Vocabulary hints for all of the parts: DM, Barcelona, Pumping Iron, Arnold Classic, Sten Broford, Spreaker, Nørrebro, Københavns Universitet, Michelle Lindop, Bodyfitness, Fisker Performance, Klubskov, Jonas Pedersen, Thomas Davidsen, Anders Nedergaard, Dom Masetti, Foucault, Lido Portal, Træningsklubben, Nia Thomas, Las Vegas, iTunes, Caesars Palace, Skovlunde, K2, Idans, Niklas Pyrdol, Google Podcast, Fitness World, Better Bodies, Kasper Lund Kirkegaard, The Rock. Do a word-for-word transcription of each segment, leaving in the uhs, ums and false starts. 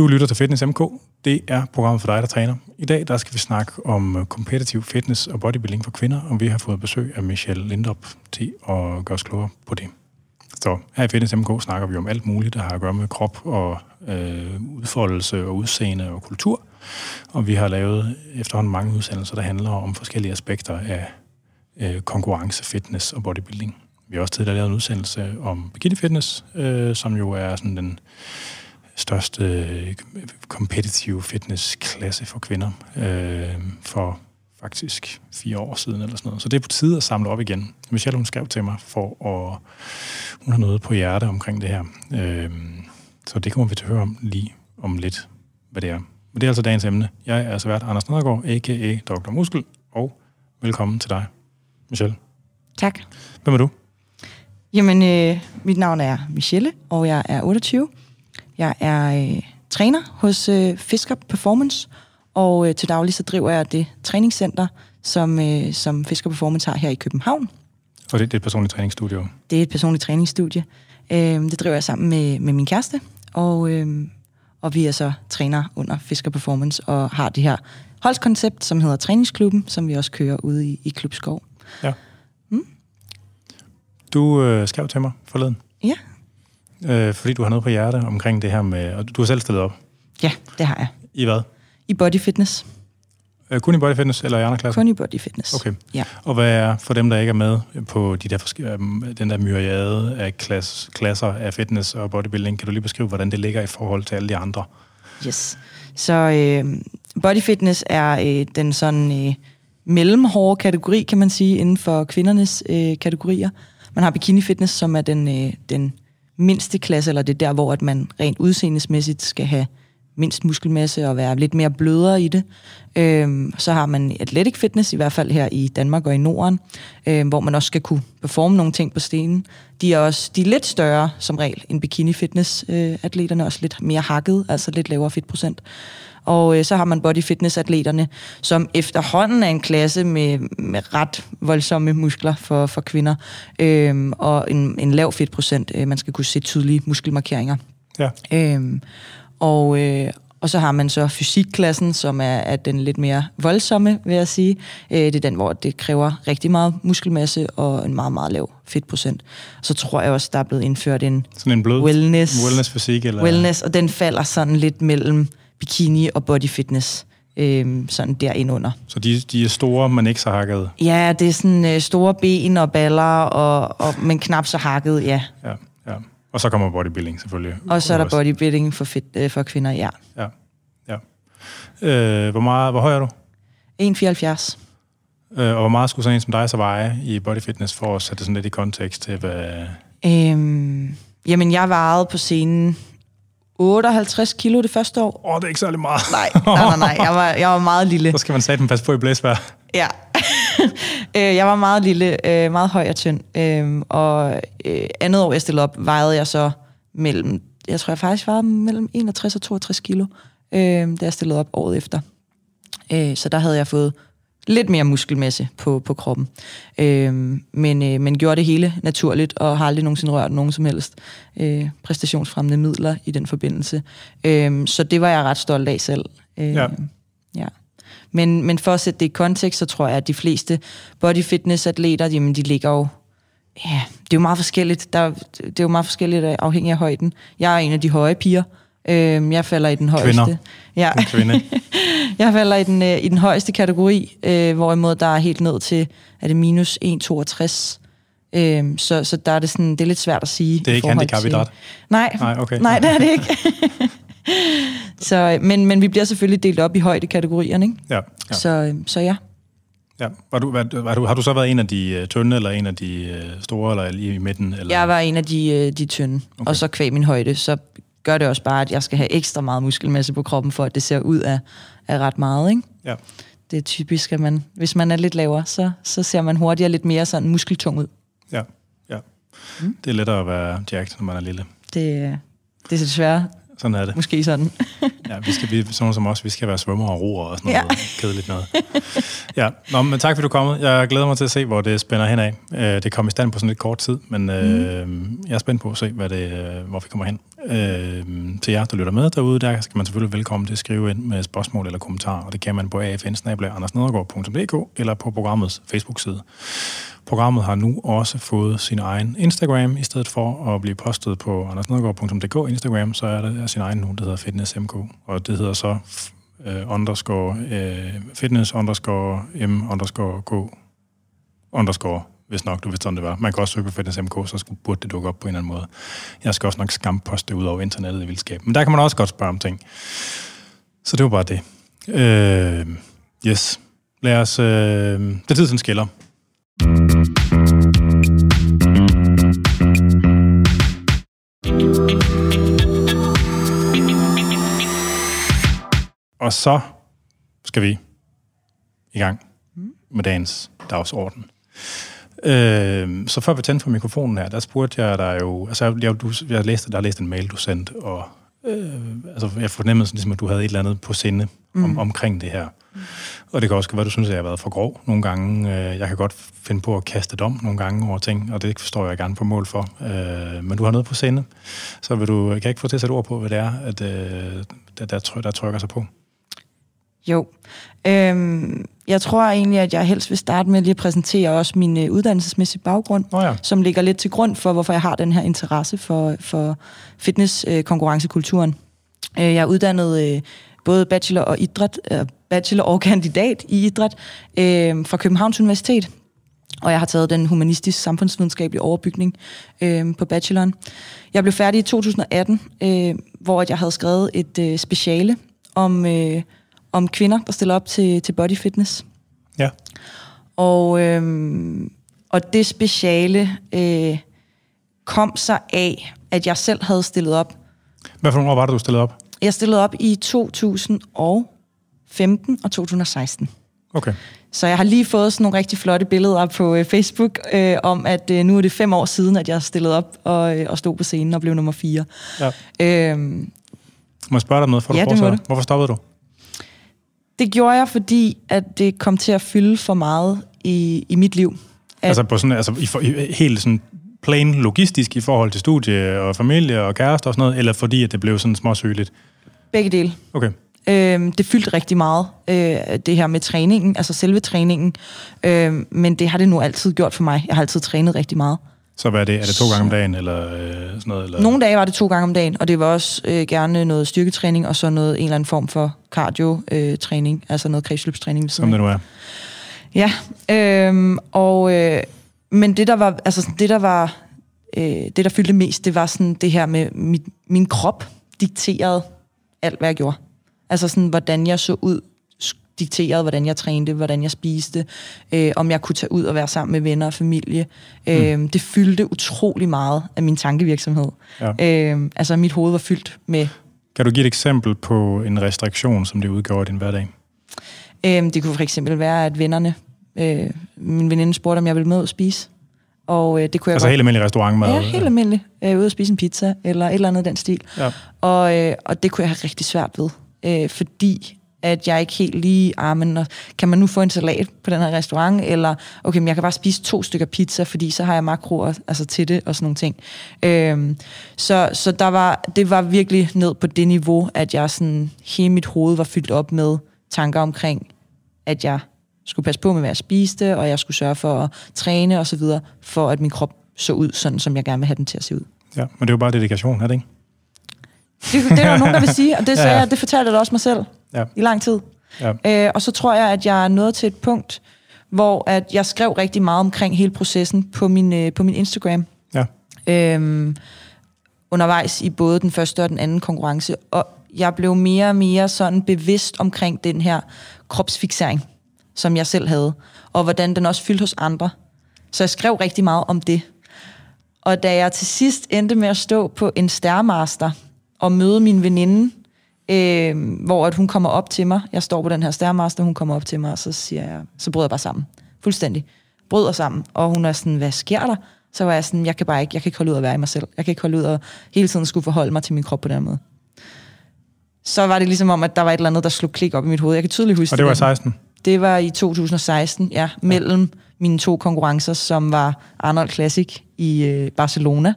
Du lytter til Fitness M K. Det er programmet for dig, der træner. I dag der skal vi snakke om kompetitiv fitness og bodybuilding for kvinder, og vi har fået besøg af Michelle Lindop til at gøre os klogere på det. Så her i Fitness M K snakker vi om alt muligt, der har at gøre med krop og øh, udfoldelse og udseende og kultur. Og vi har lavet efterhånden mange udsendelser, der handler om forskellige aspekter af øh, konkurrence, fitness og bodybuilding. Vi har også tidligere lavet en udsendelse om bikini fitness, øh, som jo er sådan den største competitive fitness-klasse for kvinder øh, for faktisk fire år siden eller sådan noget. Så det er på tide at samle op igen. Michelle, hun skrev til mig for at... Hun har noget på hjerte omkring det her. Øh, så det kommer vi til at høre om lige om lidt, hvad det er. Men det er altså dagens emne. Jeg er vært Anders Nedergaard, a k a. doktor Muskel, og velkommen til dig, Michelle. Tak. Hvem er du? Jamen, øh, mit navn er Michelle, og jeg er otteogtyve. Jeg er øh, træner hos øh, Fisker Performance, og øh, til daglig så driver jeg det træningscenter, som, øh, som Fisker Performance har her i København. Og det, det er et personligt træningsstudio? Det er et personligt træningsstudie. Øh, det driver jeg sammen med, med min kæreste, og, øh, og vi er så trænere under Fisker Performance, og har det her holdskoncept, som hedder Træningsklubben, som vi også kører ude i, i Klubskov. Ja. Mm. Du øh, skrev til mig forleden. Ja. Øh, fordi du har noget på hjerte omkring det her med... Og du har selv stillet op. Ja, det har jeg. I hvad? I body fitness. Øh, kun i body fitness eller i andre klasser? Kun i body fitness. Okay. Ja. Og hvad er for dem, der ikke er med på de der forske- den der myriade af klasse, klasser af fitness og bodybuilding? Kan du lige beskrive, hvordan det ligger i forhold til alle de andre? Yes. Så øh, body fitness er øh, den sådan øh, mellemhårde kategori, kan man sige, inden for kvindernes øh, kategorier. Man har bikini fitness, som er den... Øh, den mindste klasse, eller det er der, hvor at man rent udseendesmæssigt skal have mindst muskelmasse og være lidt mere blødere i det. Øhm, så har man athletic fitness, i hvert fald her i Danmark og i Norden, øhm, hvor man også skal kunne performe nogle ting på scenen. De er også de er lidt større, som regel, end bikini fitness. Øh, atleterne er også lidt mere hakket, altså lidt lavere fedtprocent. Og øh, så har man body fitness atleterne, som efterhånden er en klasse med, med ret voldsomme muskler for, for kvinder, øhm, og en, en lav fedtprocent. Øh, man skal kunne se tydelige muskelmarkeringer. Ja. Øhm, Og, øh, og så har man så fysikklassen, som er, er den lidt mere voldsomme, vil jeg sige. Øh, det er den, hvor det kræver rigtig meget muskelmasse og en meget, meget lav fedtprocent. Så tror jeg også, der er blevet indført en, sådan en blød wellness, wellness-fysik, eller? Wellness, og den falder sådan lidt mellem bikini og body fitness. Øhm, sådan derindunder. Så de, de er store, men ikke så hakkede? Ja, det er sådan øh, store ben og baller, og, og, men knap så hakkede, ja. Ja, ja. Og så kommer bodybuilding, selvfølgelig. Og så er der bodybuilding for, fit, øh, for kvinder, ja. Ja, ja. Øh, hvor, meget, hvor høj er du? en komma fireoghalvfjerds. Øh, og hvor meget skulle sådan en som dig så veje i bodyfitness for at sætte det sådan lidt i kontekst til, hvad... Øhm, jamen, jeg vejede på scenen otteoghalvtreds kilo det første år. Åh, oh, det er ikke særlig meget. Nej, nej, nej, nej. Jeg var, jeg var meget lille. Så skal man satme passe på i blæsvejr. Ja. Jeg var meget lille, meget høj og tynd, og andet år jeg stillede op, vejede jeg så mellem, jeg tror jeg faktisk vejede mellem enogtres og toogtres kilo, da jeg stillede op året efter. Så der havde jeg fået lidt mere muskelmasse på, på kroppen, men, men gjorde det hele naturligt, og har aldrig nogensinde rørt nogen som helst præstationsfremmende midler i den forbindelse. Så det var jeg ret stolt af selv. Ja. Ja. Men, men for at sætte det i kontekst, så tror jeg, at de fleste bodyfitness-atleter, jamen de ligger jo... Ja, det er jo meget forskelligt. Der, det er jo meget forskelligt afhængig af højden. Jeg er en af de høje piger. Øhm, jeg falder i den højeste... Kvinder. Ja. Kvinde. Jeg falder i den, øh, i den højeste kategori, øh, hvorimod der er helt ned til, er det minus en komma toogtres. Øhm, så så der er det, sådan, det er lidt svært at sige. Det er ikke handicapidræt? Til... Nej. Nej, okay. Nej, det er det ikke. Så, men, men vi bliver selvfølgelig delt op i højdekategorierne, ikke? Ja, ja. Så, så ja. Ja. Var du, var, var du, har du så været en af de uh, tynde, eller en af de uh, store, eller lige i midten? Eller? Jeg var en af de, uh, de tynde, okay. Og så kvæg min højde, så gør det også bare, at jeg skal have ekstra meget muskelmasse på kroppen, for at det ser ud af, af ret meget, ikke? Ja. Det er typisk, at man, hvis man er lidt lavere, så, så ser man hurtigere lidt mere sådan muskeltung ud. Ja, ja. Mm. Det er lettere at være jacked, når man er lille. Det, det er så desværre... Sådan er det. Måske sådan. Ja, vi skal blive sådan som os. Vi skal være svømmer og roer og sådan noget. Ja. Kedeligt noget. Ja, nå, men tak fordi du er kommet. Jeg glæder mig til at se, hvor det spænder henad. Det kom i stand på sådan lidt kort tid, men mm. øh, jeg er spændt på at se, hvad det, hvor vi kommer hen. Øh, til jer, der lytter med derude, der skal man selvfølgelig velkommen til at skrive ind med spørgsmål eller kommentarer, og det kan man på a f n bindestreg anders nedergaard punktum d k eller på programmets Facebook-side. Programmet har nu også fået sin egen Instagram, i stedet for at blive postet på anders nedergaard punktum d k Instagram, så er der sin egen nu, der hedder fitness punktum m k, og det hedder så uh, underscore uh, fitness underscore m underscore k underscore hvis nok, du vidste, sådan det var. Man kan også søge på Fitness punktum m k, så burde det dukke op på en eller anden måde. Jeg skal også nok skamposte ud over internettet i vildskab. Men der kan man også godt spørge om ting. Så det var bare det. Øh, yes. Lad os... Øh, det er tid til en skiller. Og så skal vi i gang med dagens dagsorden. Øh, så før vi tændte for mikrofonen her, der spurgte jeg dig jo, altså jeg, du, jeg læste, der har læst en mail, du sendte, og øh, altså, jeg fornemmede sådan, ligesom, at du havde et eller andet på sinde om, mm. omkring det her. Mm. Og det kan også være, du synes, at jeg har været for grov nogle gange. Jeg kan godt finde på at kaste dom nogle gange over ting, og det står jeg gerne på mål for. Øh, men du har noget på sinde, så vil du, kan jeg ikke få til at sætte ord på, hvad det er, at, øh, der, der, der trykker sig på. Jo. Øhm, jeg tror egentlig, at jeg helst vil starte med lige at præsentere også min øh, uddannelsesmæssige baggrund, oh ja. som ligger lidt til grund for, hvorfor jeg har den her interesse for, for fitness-konkurrencekulturen. Øh, øh, jeg er uddannet øh, både bachelor og idræt, øh, bachelor og kandidat i idræt øh, fra Københavns Universitet, og jeg har taget den humanistiske samfundsvidenskabelige overbygning øh, på bacheloren. Jeg blev færdig i to tusind atten, øh, hvor jeg havde skrevet et øh, speciale om... Øh, om kvinder, der stiller op til, til body fitness. Ja. Og, øhm, og det speciale øh, kom så af, at jeg selv havde stillet op. Hvad for nogle år var det, du stillede op? Jeg stillede op i to tusind femten og to tusind seksten. Okay. Så jeg har lige fået sådan nogle rigtig flotte billeder på øh, Facebook, øh, om at øh, nu er det fem år siden, at jeg stillede op og, øh, og stod på scenen og blev nummer fire. Ja. Øhm, må jeg spørge dig noget, for ja, du fortsætter? Hvorfor stoppede du? Det gjorde jeg, fordi at det kom til at fylde for meget i, i mit liv. At altså, på sådan, altså i, for, i, helt sådan plain logistisk i forhold til studie og familie og kæreste og sådan noget, eller fordi at det blev sådan småsygeligt? Begge dele. Okay. Øhm, det fyldte rigtig meget, øh, det her med træningen, altså selve træningen. Øhm, men det har det nu altid gjort for mig. Jeg har altid trænet rigtig meget. Så hvad er det? Er det to gange om dagen, eller øh, sådan noget? Eller? Nogle dage var det to gange om dagen, og det var også øh, gerne noget styrketræning, og så noget, en eller anden form for cardio-træning, øh, altså noget kredsløbstræning. Som det nu er. Ja, øh, og, øh, men det, der var, altså, det, der var, øh, det, der fyldte mest, det var sådan det her med, mit, min krop dikterede alt, hvad jeg gjorde. Altså sådan, hvordan jeg så ud, dikterede, hvordan jeg trænede, hvordan jeg spiste, øh, om jeg kunne tage ud og være sammen med venner og familie. Øh, mm. Det fyldte utrolig meget af min tankevirksomhed. Ja. Øh, altså, mit hoved var fyldt med... Kan du give et eksempel på en restriktion, som det udgjorde i din hverdag? Øh, det kunne for eksempel være, at vennerne... Øh, min veninde spurgte, om jeg ville med ud og spise. Og, øh, det kunne jeg altså godt... helt almindelig restaurantmad? Ja, helt almindelig. Øh, ude og spise en pizza, eller et eller andet den stil. Ja. Og, øh, og det kunne jeg have rigtig svært ved. Øh, fordi... at jeg ikke helt lige, ah, men kan man nu få en salat på den her restaurant, eller okay, men jeg kan bare spise to stykker pizza, fordi så har jeg makroer altså, til det, og sådan nogle ting. Øhm, så så der var, det var virkelig ned på det niveau, at jeg sådan, hele mit hoved var fyldt op med tanker omkring, at jeg skulle passe på med, hvad jeg spiste, og jeg skulle sørge for at træne, og så videre, for at min krop så ud, sådan som jeg gerne vil have den til at se ud. Ja, men det er jo bare dedikation, er det ikke? Det, det er jo nogen, der vil sige, og det, ja, ja. Jeg, det fortalte jeg også mig selv ja. i lang tid. Ja. Øh, og så tror jeg, at jeg er nået til et punkt, hvor at jeg skrev rigtig meget omkring hele processen på min, øh, på min Instagram. Ja. Øhm, undervejs i både den første og den anden konkurrence. Og jeg blev mere og mere sådan bevidst omkring den her kropsfiksering, som jeg selv havde. Og hvordan den også fyldte hos andre. Så jeg skrev rigtig meget om det. Og da jeg til sidst endte med at stå på en stærmaster... og møde min veninde, øh, hvor at hun kommer op til mig. Jeg står på den her stærmaster, hun kommer op til mig, og så siger jeg, så bryder jeg bare sammen. Fuldstændig. Bryder sammen. Og hun er sådan, hvad sker der? Så var jeg sådan, jeg kan bare ikke, jeg kan ikke holde ud at være i mig selv. Jeg kan ikke holde ud at hele tiden skulle forholde mig til min krop på den måde. Så var det ligesom om, at der var et eller andet, der slog klik op i mit hoved. Jeg kan tydeligt huske det. Og det var i seksten? Det var i to tusind seksten, ja. Mellem mine to konkurrencer, som var Arnold Classic i øh, Barcelona,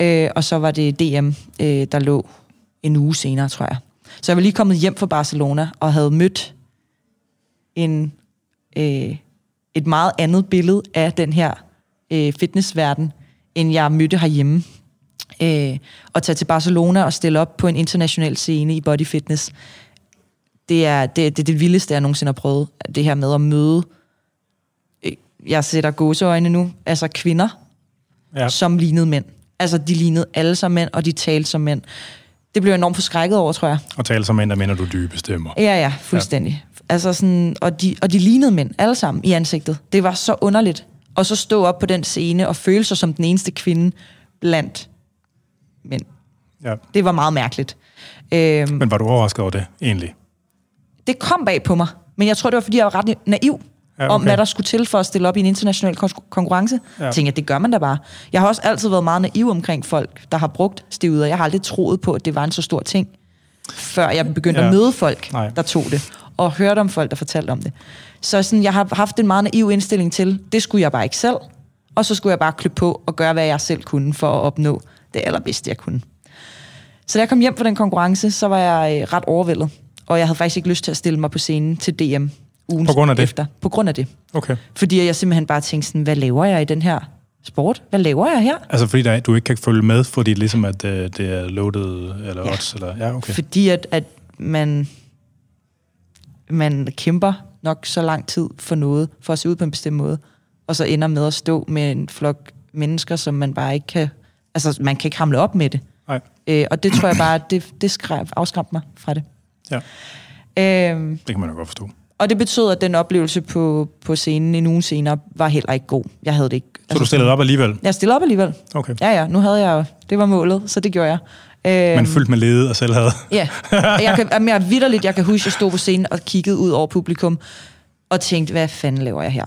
øh, og så var det D M, øh, der lå en uge senere, tror jeg. Så jeg var lige kommet hjem fra Barcelona og havde mødt en, øh, et meget andet billede af den her øh, fitnessverden, end jeg mødte herhjemme. Øh, at tage til Barcelona og stille op på en international scene i body fitness, det er det, det, det vildeste, jeg nogensinde har prøvet. Det her med at møde, øh, jeg sætter gåseøjne nu, altså kvinder, ja, som lignede mænd. Altså, de lignede alle som mænd, og de talte som mænd. Det blev jeg enormt forskrækket over, tror jeg. Og tale som mænd, der mener du dybe stemmer. Ja, ja, fuldstændig. Ja. Altså sådan, og, de, og de lignede mænd, alle sammen, i ansigtet. Det var så underligt. Og så stå op på den scene og føle sig som den eneste kvinde blandt mænd. Ja. Det var meget mærkeligt. Øhm, Men var du overrasket over det, egentlig? Det kom bag på mig. Men jeg tror, det var, fordi jeg var ret naiv, ja, okay, om, hvad der skulle til for at stille op i en international konkurrence. Ja. Jeg tænkte, at det gør man da bare. Jeg har også altid været meget naiv omkring folk, der har brugt steroider. Jeg har aldrig troet på, at det var en så stor ting, før jeg begyndte, ja, at møde folk, nej, der tog det, og hørte om folk, der fortalte om det. Så sådan, jeg har haft en meget naiv indstilling til, det skulle jeg bare ikke selv, og så skulle jeg bare klø på og gøre, hvad jeg selv kunne, for at opnå det allerbedste, jeg kunne. Så da jeg kom hjem fra den konkurrence, så var jeg ret overvældet, og jeg havde faktisk ikke lyst til at stille mig på scenen til D M. På grund af det? Efter. På grund af det. Okay. Fordi jeg simpelthen bare tænkte sådan, hvad laver jeg i den her sport? Hvad laver jeg her? Altså fordi der, du ikke kan følge med, fordi ligesom at det, det er loaded eller ja, odds? Eller, ja, okay. Fordi at, at man, man kæmper nok så lang tid for noget, for at se ud på en bestemt måde, og så ender med at stå med en flok mennesker, som man bare ikke kan... Altså, man kan ikke hamle op med det. Nej. Øh, og det tror jeg bare, det, det skræm, afskræmte mig fra det. Ja. Øh, det kan man jo godt forstå. Og det betød, at den oplevelse på, på scenen en uge senere var heller ikke god. Jeg havde det ikke. Så altså, du stillede op alligevel? Jeg stillede op alligevel. Okay. Ja, ja. Nu havde jeg jo... Det var målet, så det gjorde jeg. Øhm, Man fyldte med lede og selv havde... Ja. Jeg kan, mere vitterligt, jeg kan huske, at jeg stod på scenen og kiggede ud over publikum og tænkte, hvad fanden laver jeg her?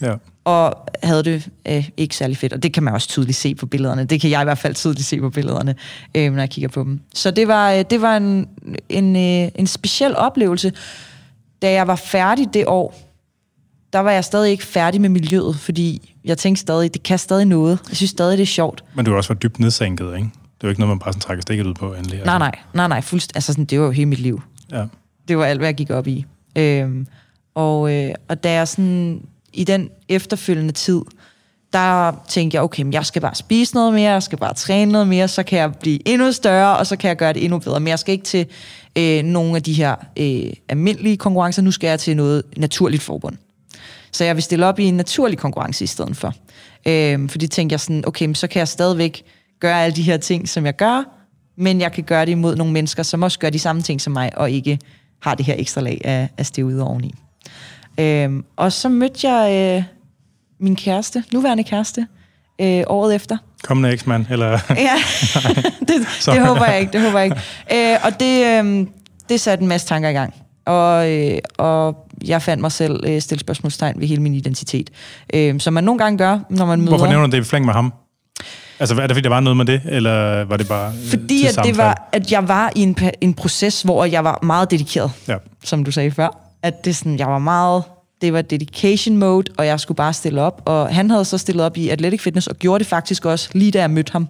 Ja. Og havde det øh, ikke særlig fedt. Og det kan man også tydeligt se på billederne. Det kan jeg i hvert fald tydeligt se på billederne, øh, når jeg kigger på dem. Så det var, øh, det var en, en, øh, en speciel oplevelse. Da jeg var færdig det år, der var jeg stadig ikke færdig med miljøet, fordi jeg tænkte stadig, det kan stadig noget. Jeg synes stadig, det er sjovt. Men du var også for dybt nedsænket, ikke? Det var ikke noget, man bare sådan trækker stikket ud på endelig. Nej, nej. nej, nej fuldst- altså, sådan, det var jo hele mit liv. Ja. Det var alt, hvad jeg gik op i. Øhm, og, øh, og da jeg sådan, i den efterfølgende tid, der tænkte jeg, okay, men jeg skal bare spise noget mere, jeg skal bare træne noget mere, så kan jeg blive endnu større, og så kan jeg gøre det endnu bedre. Men jeg skal ikke til øh, nogle af de her øh, almindelige konkurrencer, nu skal jeg til noget naturligt forbund. Så jeg vil stille op i en naturlig konkurrence i stedet for. Øh, fordi tænkte jeg sådan, okay, men så kan jeg stadigvæk gøre alle de her ting, som jeg gør, men jeg kan gøre det imod nogle mennesker, som også gør de samme ting som mig, og ikke har det her ekstra lag af, af steroider oveni. Øh, og så mødte jeg... Øh, min kæreste, nuværende kæreste, øh, året efter. Kommende eksmand, eller... ja, det, det håber jeg ikke, det håber jeg ikke. Øh, og det, øh, det satte en masse tanker i gang. Og, øh, og jeg fandt mig selv øh, stille spørgsmålstegn ved hele min identitet. Øh, som man nogle gange gør, når man møder... Hvorfor nævner du det i flæng med ham? Altså, er det fordi, der var noget med det, eller var det bare... Fordi at det var, at jeg var i en, en proces, hvor jeg var meget dedikeret, ja, som du sagde før. At det sådan, jeg var meget... Det var dedication mode, og jeg skulle bare stille op. Og han havde så stillet op i Athletic Fitness, og gjorde det faktisk også, lige da jeg mødte ham.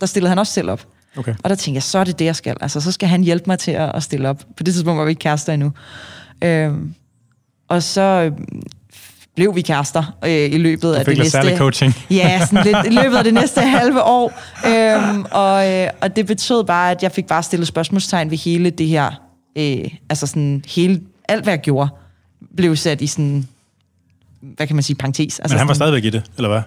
Der stillede han også selv op. Okay. Og der tænkte jeg, så er det det, jeg skal. Altså, så skal han hjælpe mig til at stille op. På det tidspunkt var vi ikke kærester endnu. Øhm, og så blev vi kærester øh, i løbet af det næste... coaching. Ja, sådan lidt, i løbet af det næste halve år. Øhm, og, øh, og det betød bare, at jeg fik bare stillet spørgsmålstegn ved hele det her... Øh, altså sådan hele... Alt, hvad jeg gjorde, blev sat i sådan, hvad kan man sige, parentes. Altså men han var stadigvæk i det, eller hvad?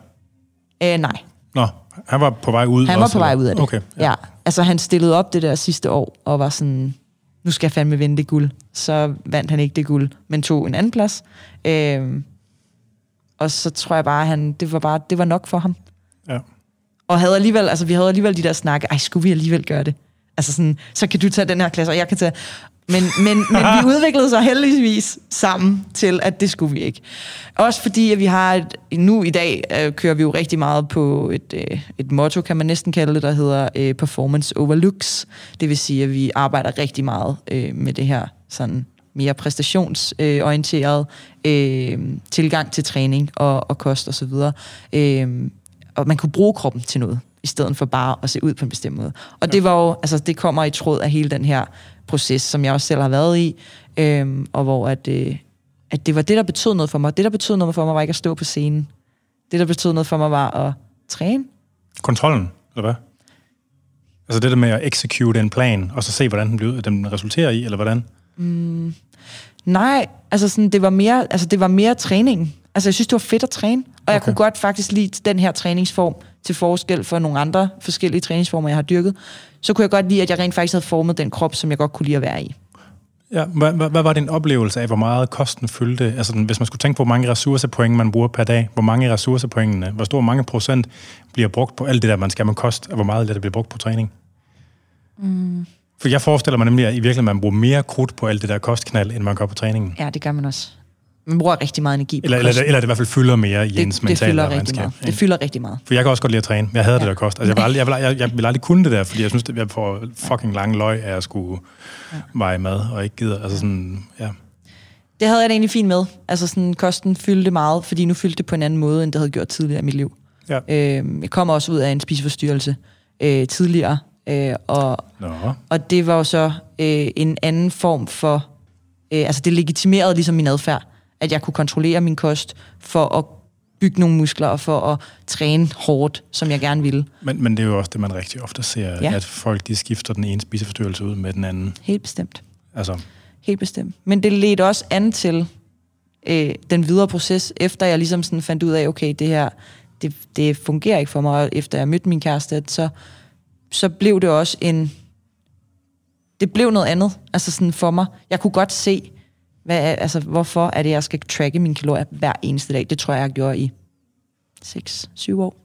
Æh, nej. Nå, han var på vej ud? Han var også, på vej ud af det. Okay, ja. Ja. Altså han stillede op det der sidste år, og var sådan, nu skal jeg fandme vinde det guld. Så vandt han ikke det guld, men tog en anden plads. Æh, og så tror jeg bare, han, det var bare, det var nok for ham. Ja. Og havde alligevel, altså vi havde alligevel de der snakke, ej, skulle vi alligevel gøre det? Altså sådan, så kan du tage den her klasse, og jeg kan tage... Men, men, men vi udviklede sig heldigvis sammen til, at det skulle vi ikke. Også fordi, at vi har et... Nu i dag øh, kører vi jo rigtig meget på et, øh, et motto, kan man næsten kalde det, der hedder øh, performance over looks. Det vil sige, at vi arbejder rigtig meget øh, med det her sådan mere præstationsorienteret øh, tilgang til træning og, og kost og så videre. Øh, og man kunne bruge kroppen til noget, i stedet for bare at se ud på en bestemt måde. Og ja. det var jo, altså det kommer i tråd af hele den her proces, som jeg også selv har været i, øh, og hvor at, øh, at det var det, der betød noget for mig. Det, der betød noget for mig, var ikke at stå på scenen. Det, der betød noget for mig, var at træne. Kontrollen, eller hvad? Altså det der med at execute en plan, og så se, hvordan den, bliver, den resulterer i, eller hvordan? Mm, nej, altså sådan, det var mere, altså det var mere træning. Altså jeg synes, det var fedt at træne, og okay. jeg kunne godt faktisk lide den her træningsform, til forskel for nogle andre forskellige træningsformer, jeg har dyrket. Så kunne jeg godt lide, at jeg rent faktisk havde formet den krop, som jeg godt kunne lide at være i. Ja, hvad, hvad, hvad var din oplevelse af, hvor meget kosten fyldte? Altså, hvis man skulle tænke på, hvor mange ressourcepoint man bruger per dag, hvor mange ressourcepointene, hvor stor mange procent bliver brugt på alt det der, man skal med kost, og hvor meget det der bliver brugt på træning? Mm. For jeg forestiller mig nemlig, at i virkeligheden man bruger mere krudt på alt det der kostknald, end man gør på træningen. Ja, det gør man også. Man bruger rigtig meget energi på eller, eller, eller det i hvert fald fylder mere i det, ens mentale regnskab. Det ikke? Fylder rigtig meget. For jeg kan også godt lide at træne, men jeg havde ja. det der kost. Altså, jeg, vil, jeg, vil, jeg, jeg vil aldrig kunne det der, fordi jeg synes, at jeg får fucking lange løg af at skulle ja. veje mad og ikke gider. Altså sådan, ja. Det havde jeg det egentlig fint med. Altså sådan, kosten fyldte meget, fordi nu fyldte det på en anden måde, end det havde gjort tidligere i mit liv. Ja. Øh, jeg kom også ud af en spiseforstyrrelse øh, tidligere, øh, og, og det var jo så øh, en anden form for... Øh, altså det legitimerede ligesom min adfærd, at jeg kunne kontrollere min kost for at bygge nogle muskler og for at træne hårdt, som jeg gerne ville. Men, men det er jo også det, man rigtig ofte ser, ja. at folk de skifter den ene spiseforstyrrelse ud med den anden. Helt bestemt. Altså. Helt bestemt. Men det ledte også an til øh, den videre proces, efter jeg ligesom sådan fandt ud af, okay, det her, det, det fungerer ikke for mig, og efter jeg mødte min kæreste, så, så blev det også en... Det blev noget andet, altså sådan for mig. Jeg kunne godt se... Hvad er, altså, hvorfor er det, jeg skal tracke mine kalorier hver eneste dag? Det tror jeg, jeg gjorde i seks syv år.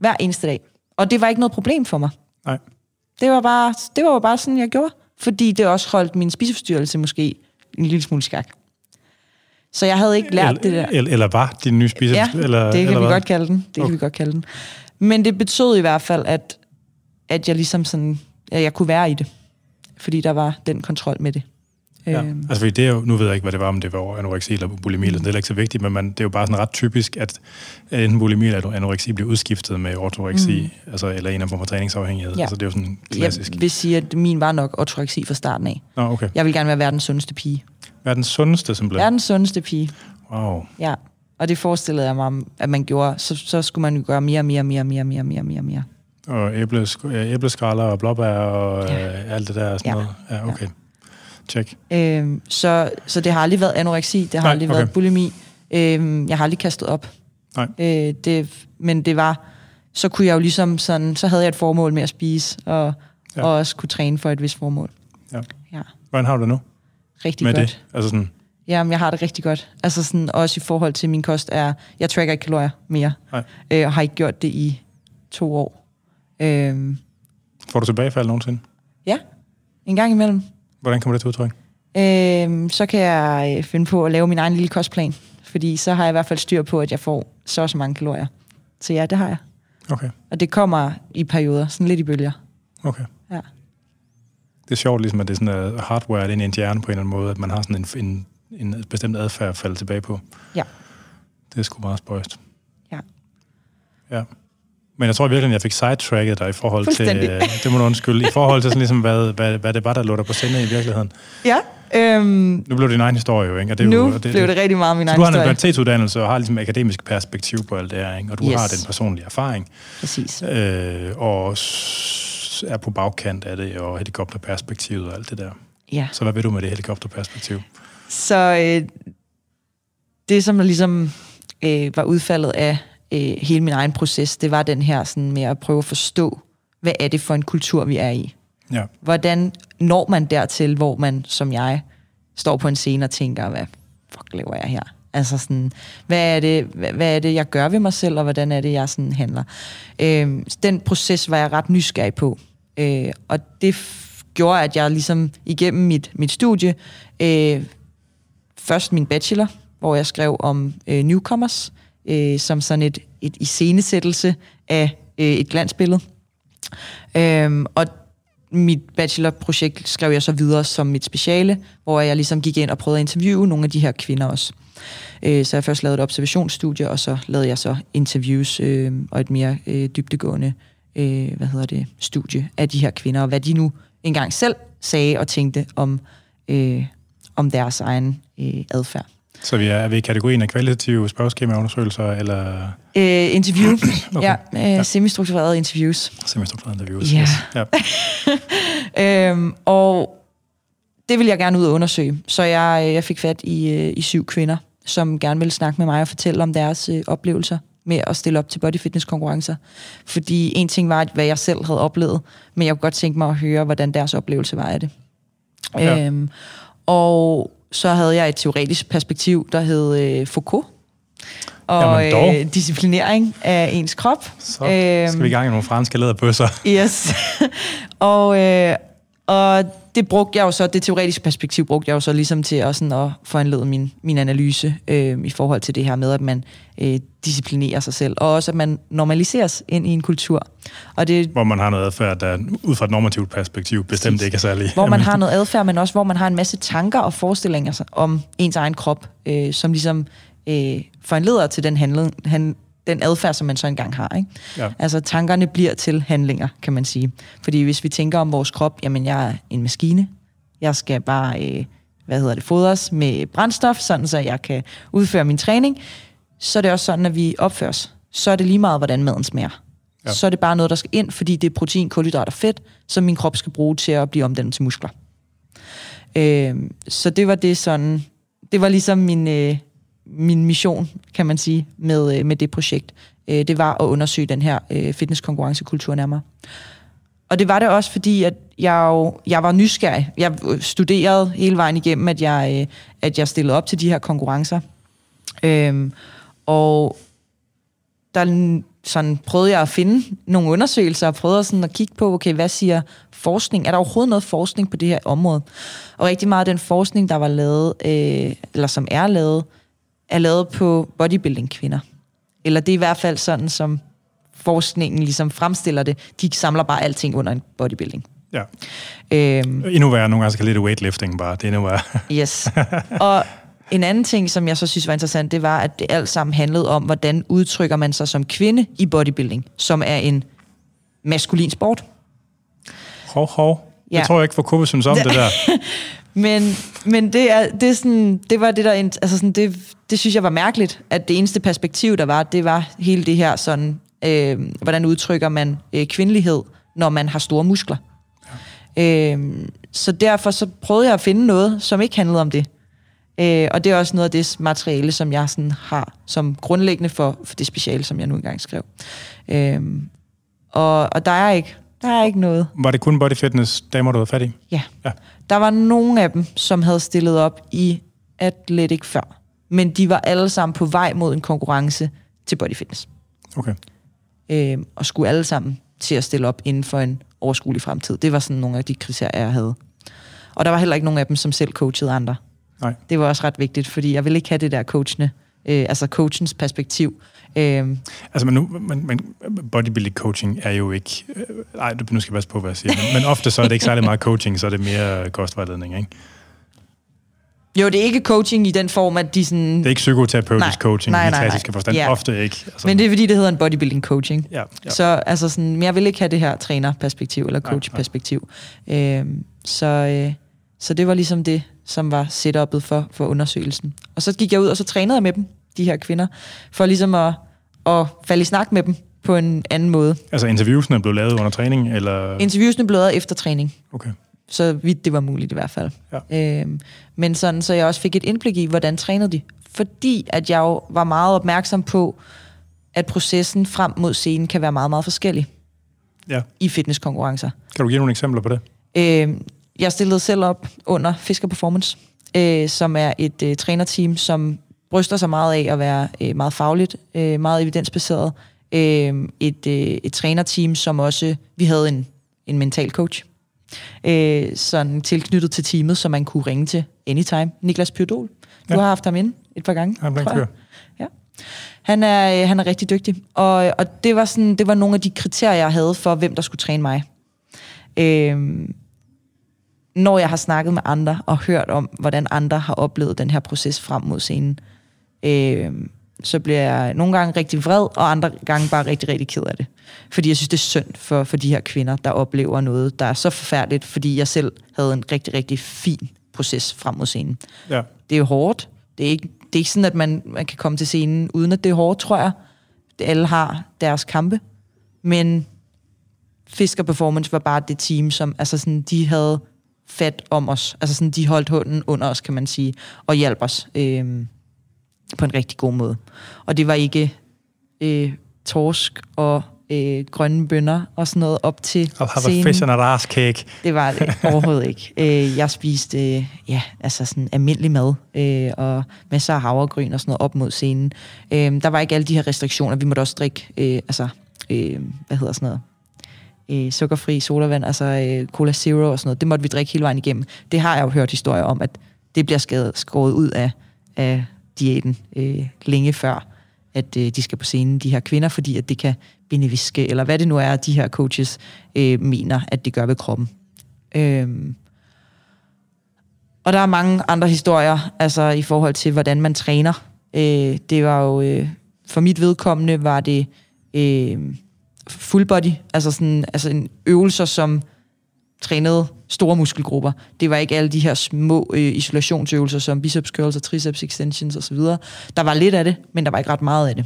Hver eneste dag. Og det var ikke noget problem for mig. Nej. Det var bare, det var bare sådan, jeg gjorde. Fordi det også holdt min spiseforstyrrelse måske en lille smule skak. Så jeg havde ikke lært eller, det der. Eller, eller var din nye spiseforstyrrelse? Ja, eller, det kan eller vi hvad? godt kalde den. Det okay. kan vi godt kalde den. Men det betød i hvert fald, at, at jeg ligesom sådan, at jeg kunne være i det. Fordi der var den kontrol med det. Ja. Øhm. Altså fordi det er jo, nu ved jeg ikke, hvad det var, om det var anoreksi eller bulimi, eller sådan, det er ikke så vigtigt, men man, det er jo bare sådan ret typisk, at enten bulimi eller anoreksi bliver udskiftet med ortoreksi, mm. altså, eller en eller anden form for træningsafhængighed. Ja. Altså det er jo sådan klassisk. Jeg vil sige, at min var nok ortoreksi fra starten af. Nå, okay. Jeg ville gerne være verdens sundeste pige. Verdens sundeste, simpelthen? Verdens sundeste pige. Wow. Ja, og det forestillede jeg mig, at man gjorde, så, så skulle man jo gøre mere, mere, mere, mere, mere, mere, mere, mere. Og æbleskraller og blåbær og ja. øh, alt det der sådan ja. noget. Ja, okay. Ja. Øhm, så, så det har aldrig været anoreksi, det har Nej, aldrig okay. været bulimi. Øhm, jeg har aldrig kastet op. Nej. Øh, det, men det var, så kunne jeg jo ligesom sådan, så havde jeg et formål med at spise, og, ja. og også kunne træne for et vist formål. Ja. Ja. Hvordan har du det nu? Rigtig med godt. Det? Altså sådan... Jamen, jeg har det rigtig godt. Altså sådan, også i forhold til min kost er, jeg tracker ikke kalorier mere, øh, og har ikke gjort det i to år. Øhm. Får du tilbagefald nogensinde? Ja, en gang imellem. Hvordan kommer det til udtryk? Øhm, så kan jeg finde på at lave min egen lille kostplan, fordi så har jeg i hvert fald styr på, at jeg får så så mange kalorier. Så ja, det har jeg. Okay. Og det kommer i perioder, sådan lidt i bølger. Okay. Ja. Det er sjovt, ligesom, at det er sådan uh, hardware ind i en hjerne på en eller anden måde, at man har sådan en, en, en bestemt adfærd at falde tilbage på. Ja. Det er sgu meget spøjst. Ja. Ja. Men jeg tror virkelig, at jeg fik sidetracket dig i forhold til... Det må du undskylde. I forhold til sådan ligesom, hvad, hvad, hvad det var, der lå dig på sende i virkeligheden. Ja. Øhm, nu blev det din egen historie jo, ikke? Og det nu jo, det, blev det rigtig meget min egen historie. Du har en universitetsuddannelse og har ligesom akademisk perspektiv på alt det her, ikke? Og du yes. har den personlige erfaring. Præcis. Øh, og er på bagkant af det, og helikopterperspektivet og alt det der. Ja. Så hvad ved du med det helikopterperspektiv? Så øh, det, som ligesom øh, var udfaldet af... hele min egen proces, det var den her sådan, med at prøve at forstå, hvad er det for en kultur, vi er i? Ja. Hvordan når man dertil, hvor man, som jeg, står på en scene og tænker, hvad fuck laver jeg her? Altså sådan, hvad er det, hvad, hvad er det jeg gør ved mig selv, og hvordan er det, jeg sådan handler? Øh, den proces var jeg ret nysgerrig på, øh, og det f- gjorde, at jeg ligesom igennem mit, mit studie, øh, først min bachelor, hvor jeg skrev om øh, newcomers, Øh, som sådan et, et iscenesættelse af øh, et glansbillede. Øhm, og mit bachelorprojekt skrev jeg så videre som mit speciale, hvor jeg ligesom gik ind og prøvede at interviewe nogle af de her kvinder også. Øh, så jeg først lavede et observationsstudie, og så lavede jeg så interviews øh, og et mere øh, dybdegående øh, hvad hedder det, studie af de her kvinder, og hvad de nu engang selv sagde og tænkte om, øh, om deres egen øh, adfærd. Så vi er, er vi i kategorien af kvalitative spørgeskemaundersøgelser, eller...? Øh, interview. Okay. Ja, øh, ja, semistrukturerede interviews. Semistrukturerede interviews, yeah. Yes. Ja. øhm, og det ville jeg gerne ud og undersøge. Så jeg, jeg fik fat i, i syv kvinder, som gerne ville snakke med mig og fortælle om deres øh, oplevelser med at stille op til bodyfitness-konkurrencer. Fordi en ting var, hvad jeg selv havde oplevet, men jeg kunne godt tænke mig at høre, hvordan deres oplevelse var af det. Ja. Øhm, og... så havde jeg et teoretisk perspektiv, der hed øh, Foucault, og øh, disciplinering af ens krop. Så æm, skal vi i gang i nogle franske læderbøsser. Yes. og, øh, og det brugte jeg jo så, det teoretiske perspektiv brugte jeg jo så ligesom til at, sådan, at foranlede min, min analyse øh, i forhold til det her med, at man øh, disciplinerer sig selv, og også at man normaliseres ind i en kultur. Og det, hvor man har noget adfærd, der ud fra et normativt perspektiv bestemt ikke er særlig. Hvor man har noget adfærd, men også hvor man har en masse tanker og forestillinger om ens egen krop, øh, som ligesom øh, foranleder til den handling, han, den adfærd, som man så engang har. Ikke? Ja. Altså tankerne bliver til handlinger, kan man sige. Fordi hvis vi tænker om vores krop, jamen jeg er en maskine, jeg skal bare, øh, hvad hedder det, fodres med brændstof, sådan så jeg kan udføre min træning, så er det også sådan, at vi opføres. Så er det lige meget, hvordan maden smager. Ja. Så er det bare noget, der skal ind, fordi det er protein, kulhydrat og fedt, som min krop skal bruge til at blive omdannet til muskler. Øh, så det var det sådan, det var ligesom min... Øh, min mission, kan man sige, med, med det projekt, det var at undersøge den her fitnesskonkurrencekultur nærmere. Og det var det også, fordi at jeg, jo, jeg var nysgerrig. Jeg studerede hele vejen igennem, at jeg, at jeg stillede op til de her konkurrencer. Øhm, og der sådan, prøvede jeg at finde nogle undersøgelser, og prøvede sådan at kigge på, okay, hvad siger forskning? Er der overhovedet noget forskning på det her område? Og rigtig meget af den forskning, der var lavet, øh, eller som er lavet, er lavet på bodybuilding-kvinder. Eller det er i hvert fald sådan, som forskningen ligesom fremstiller det. De samler bare alting under en bodybuilding. Ja. Øhm, endnu værre, nogle gange skal lidt weightlifting bare. Det er endnu værre. Yes. Og en anden ting, som jeg så synes var interessant, det var, at det alt sammen handlede om, hvordan udtrykker man sig som kvinde i bodybuilding, som er en maskulin sport. Hov, hov. Ja. Jeg tror ikke, for Kuppe synes om det der. Men, men det, er, det, er sådan, det var det, der... Altså sådan, det, det synes jeg var mærkeligt, at det eneste perspektiv, der var, det var hele det her sådan... Øh, hvordan udtrykker man øh, kvindelighed, når man har store muskler? Ja. Øh, så derfor så prøvede jeg at finde noget, som ikke handlede om det. Øh, og det er også noget af det materiale, som jeg sådan har som grundlæggende for, for det speciale, som jeg nu engang skrev. Øh, og, og der er ikke... Der er ikke noget. Var det kun body fitness damer, du havde fat i? Ja. ja. Der var nogle af dem, som havde stillet op i atletik før. Men de var alle sammen på vej mod en konkurrence til body fitness. Okay. Øhm, og skulle alle sammen til at stille op inden for en overskuelig fremtid. Det var sådan nogle af de kriterier, jeg havde. Og der var heller ikke nogen af dem, som selv coachede andre. Nej. Det var også ret vigtigt, fordi jeg ville ikke have det der coachende, øh, altså coachens perspektiv. Øhm. Altså, men, nu, men, men bodybuilding coaching er jo ikke... Øh, ej, nu skal jeg passe på, hvad jeg siger. Men, men ofte så er det ikke særlig meget coaching, så er det mere kostvejledning, ikke? Jo, det er ikke coaching i den form, at de sådan... Det er ikke psykoterapeutisk nej, coaching, nej, nej, nej. I klassiske forstand. Ja. Ofte ikke. Altså. Men det er fordi, det hedder en bodybuilding coaching. Ja, ja. Så altså sådan, men jeg vil ikke have det her trænerperspektiv eller coachperspektiv. Øhm, så, øh, så det var ligesom det, som var setupet for, for undersøgelsen. Og så gik jeg ud, og så trænede jeg med dem. De her kvinder, for ligesom at, at falde i snak med dem på en anden måde. Altså interviewsene blev lavet under træning, eller...? Interviewsene blev lavet efter træning. Okay. Så vidt det var muligt i hvert fald. Ja. Øhm, men sådan, så jeg også fik et indblik i, hvordan trænede de. Fordi at jeg jo var meget opmærksom på, at processen frem mod scenen kan være meget, meget forskellig. Ja. I fitnesskonkurrencer. Kan du give nogle eksempler på det? Øhm, jeg stillede selv op under Fisker Performance, øh, som er et øh, trænerteam, som... bryster sig meget af at være øh, meget fagligt, øh, meget evidensbaseret. Øh, et, øh, et trænerteam, som også... Vi havde en, en mental coach, øh, sådan tilknyttet til teamet, som man kunne ringe til anytime. Niklas Pyrdol. Du ja. har haft ham inde et par gange, han tror jeg. Ja. Han er, øh, han er rigtig dygtig. Og, og det var sådan, det var nogle af de kriterier, jeg havde for, hvem der skulle træne mig. Øh, når jeg har snakket med andre og hørt om, hvordan andre har oplevet den her proces frem mod scenen, øh, så bliver jeg nogle gange rigtig vred, og andre gange bare rigtig, rigtig ked af det. Fordi jeg synes, det er synd for, for de her kvinder, der oplever noget, der er så forfærdeligt, fordi jeg selv havde en rigtig, rigtig fin proces frem mod scenen. Ja. Det er jo hårdt. Det er ikke, det er ikke sådan, at man, man kan komme til scenen, uden at det er hårdt, tror jeg. Alle har deres kampe. Men Fisker Performance var bare det team, som altså sådan, de havde fat om os. Altså sådan, de holdt hånden under os, kan man sige, og hjalp os. Øh, på en rigtig god måde. Og det var ikke øh, torsk og øh, grønne bønner og sådan noget op til og scenen. Fish and rice cake. Det var det overhovedet ikke. Øh, jeg spiste øh, ja, altså sådan almindelig mad øh, og masser af havregryn og sådan noget op mod scenen. Øh, der var ikke alle de her restriktioner. Vi måtte også drikke øh, altså, øh, hvad hedder sådan noget? Øh, sukkerfri sodavand, altså øh, Cola Zero og sådan noget. Det måtte vi drikke hele vejen igennem. Det har jeg jo hørt historier om, at det bliver skadet, skåret ud af, af diæten øh, længe før, at øh, de skal på scenen, de her kvinder, fordi at det kan beneviske, eller hvad det nu er, de her coaches øh, mener, at det gør ved kroppen. Øhm. Og der er mange andre historier, altså i forhold til, hvordan man træner. Øh, det var jo, øh, for mit vedkommende, var det øh, full body, altså sådan altså en øvelser, som trænede store muskelgrupper. Det var ikke alle de her små øh, isolationsøvelser, som biceps curls og triceps extensions osv. Der var lidt af det, men der var ikke ret meget af det.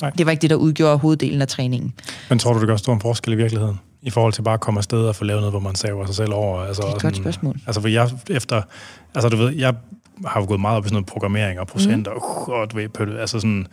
Nej. Det var ikke det, der udgjorde hoveddelen af træningen. Men tror du, det gør stor en forskel i virkeligheden? I forhold til bare at komme afsted og få lavet noget, hvor man saver sig selv over? Altså, det er et sådan, godt spørgsmål. Altså, for jeg efter... Altså, du ved, jeg har jo gået meget op i sådan noget programmering og procenter, mm. og, og du ved, pøl, altså sådan...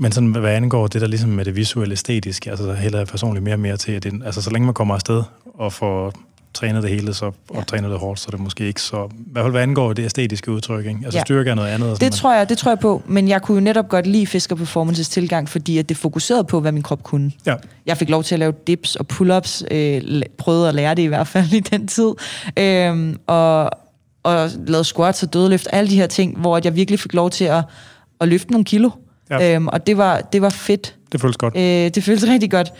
Men sådan, hvad angår det der ligesom med det visuelle æstetiske, altså heller personligt mere og mere til, at det, altså så længe man kommer afsted og får trænet det hele, så, og ja. træner det hårdt, så er det måske ikke så... I hvert fald, hvad angår det æstetiske udtryk, ikke? Altså ja. styrke er noget andet. Og sådan det, tror jeg, det tror jeg på, men jeg kunne jo netop godt lide Fisker Performances tilgang, fordi at det fokuserede på, hvad min krop kunne. Ja. Jeg fik lov til at lave dips og pull-ups, øh, prøvede at lære det i hvert fald i den tid, øh, og, og lavede squats og dødeløft, alle de her ting, hvor jeg virkelig fik lov til at, at løfte nogle kilo. Ja. Øhm, og det var, det var fedt. Det føles godt. Øh, det føles rigtig godt.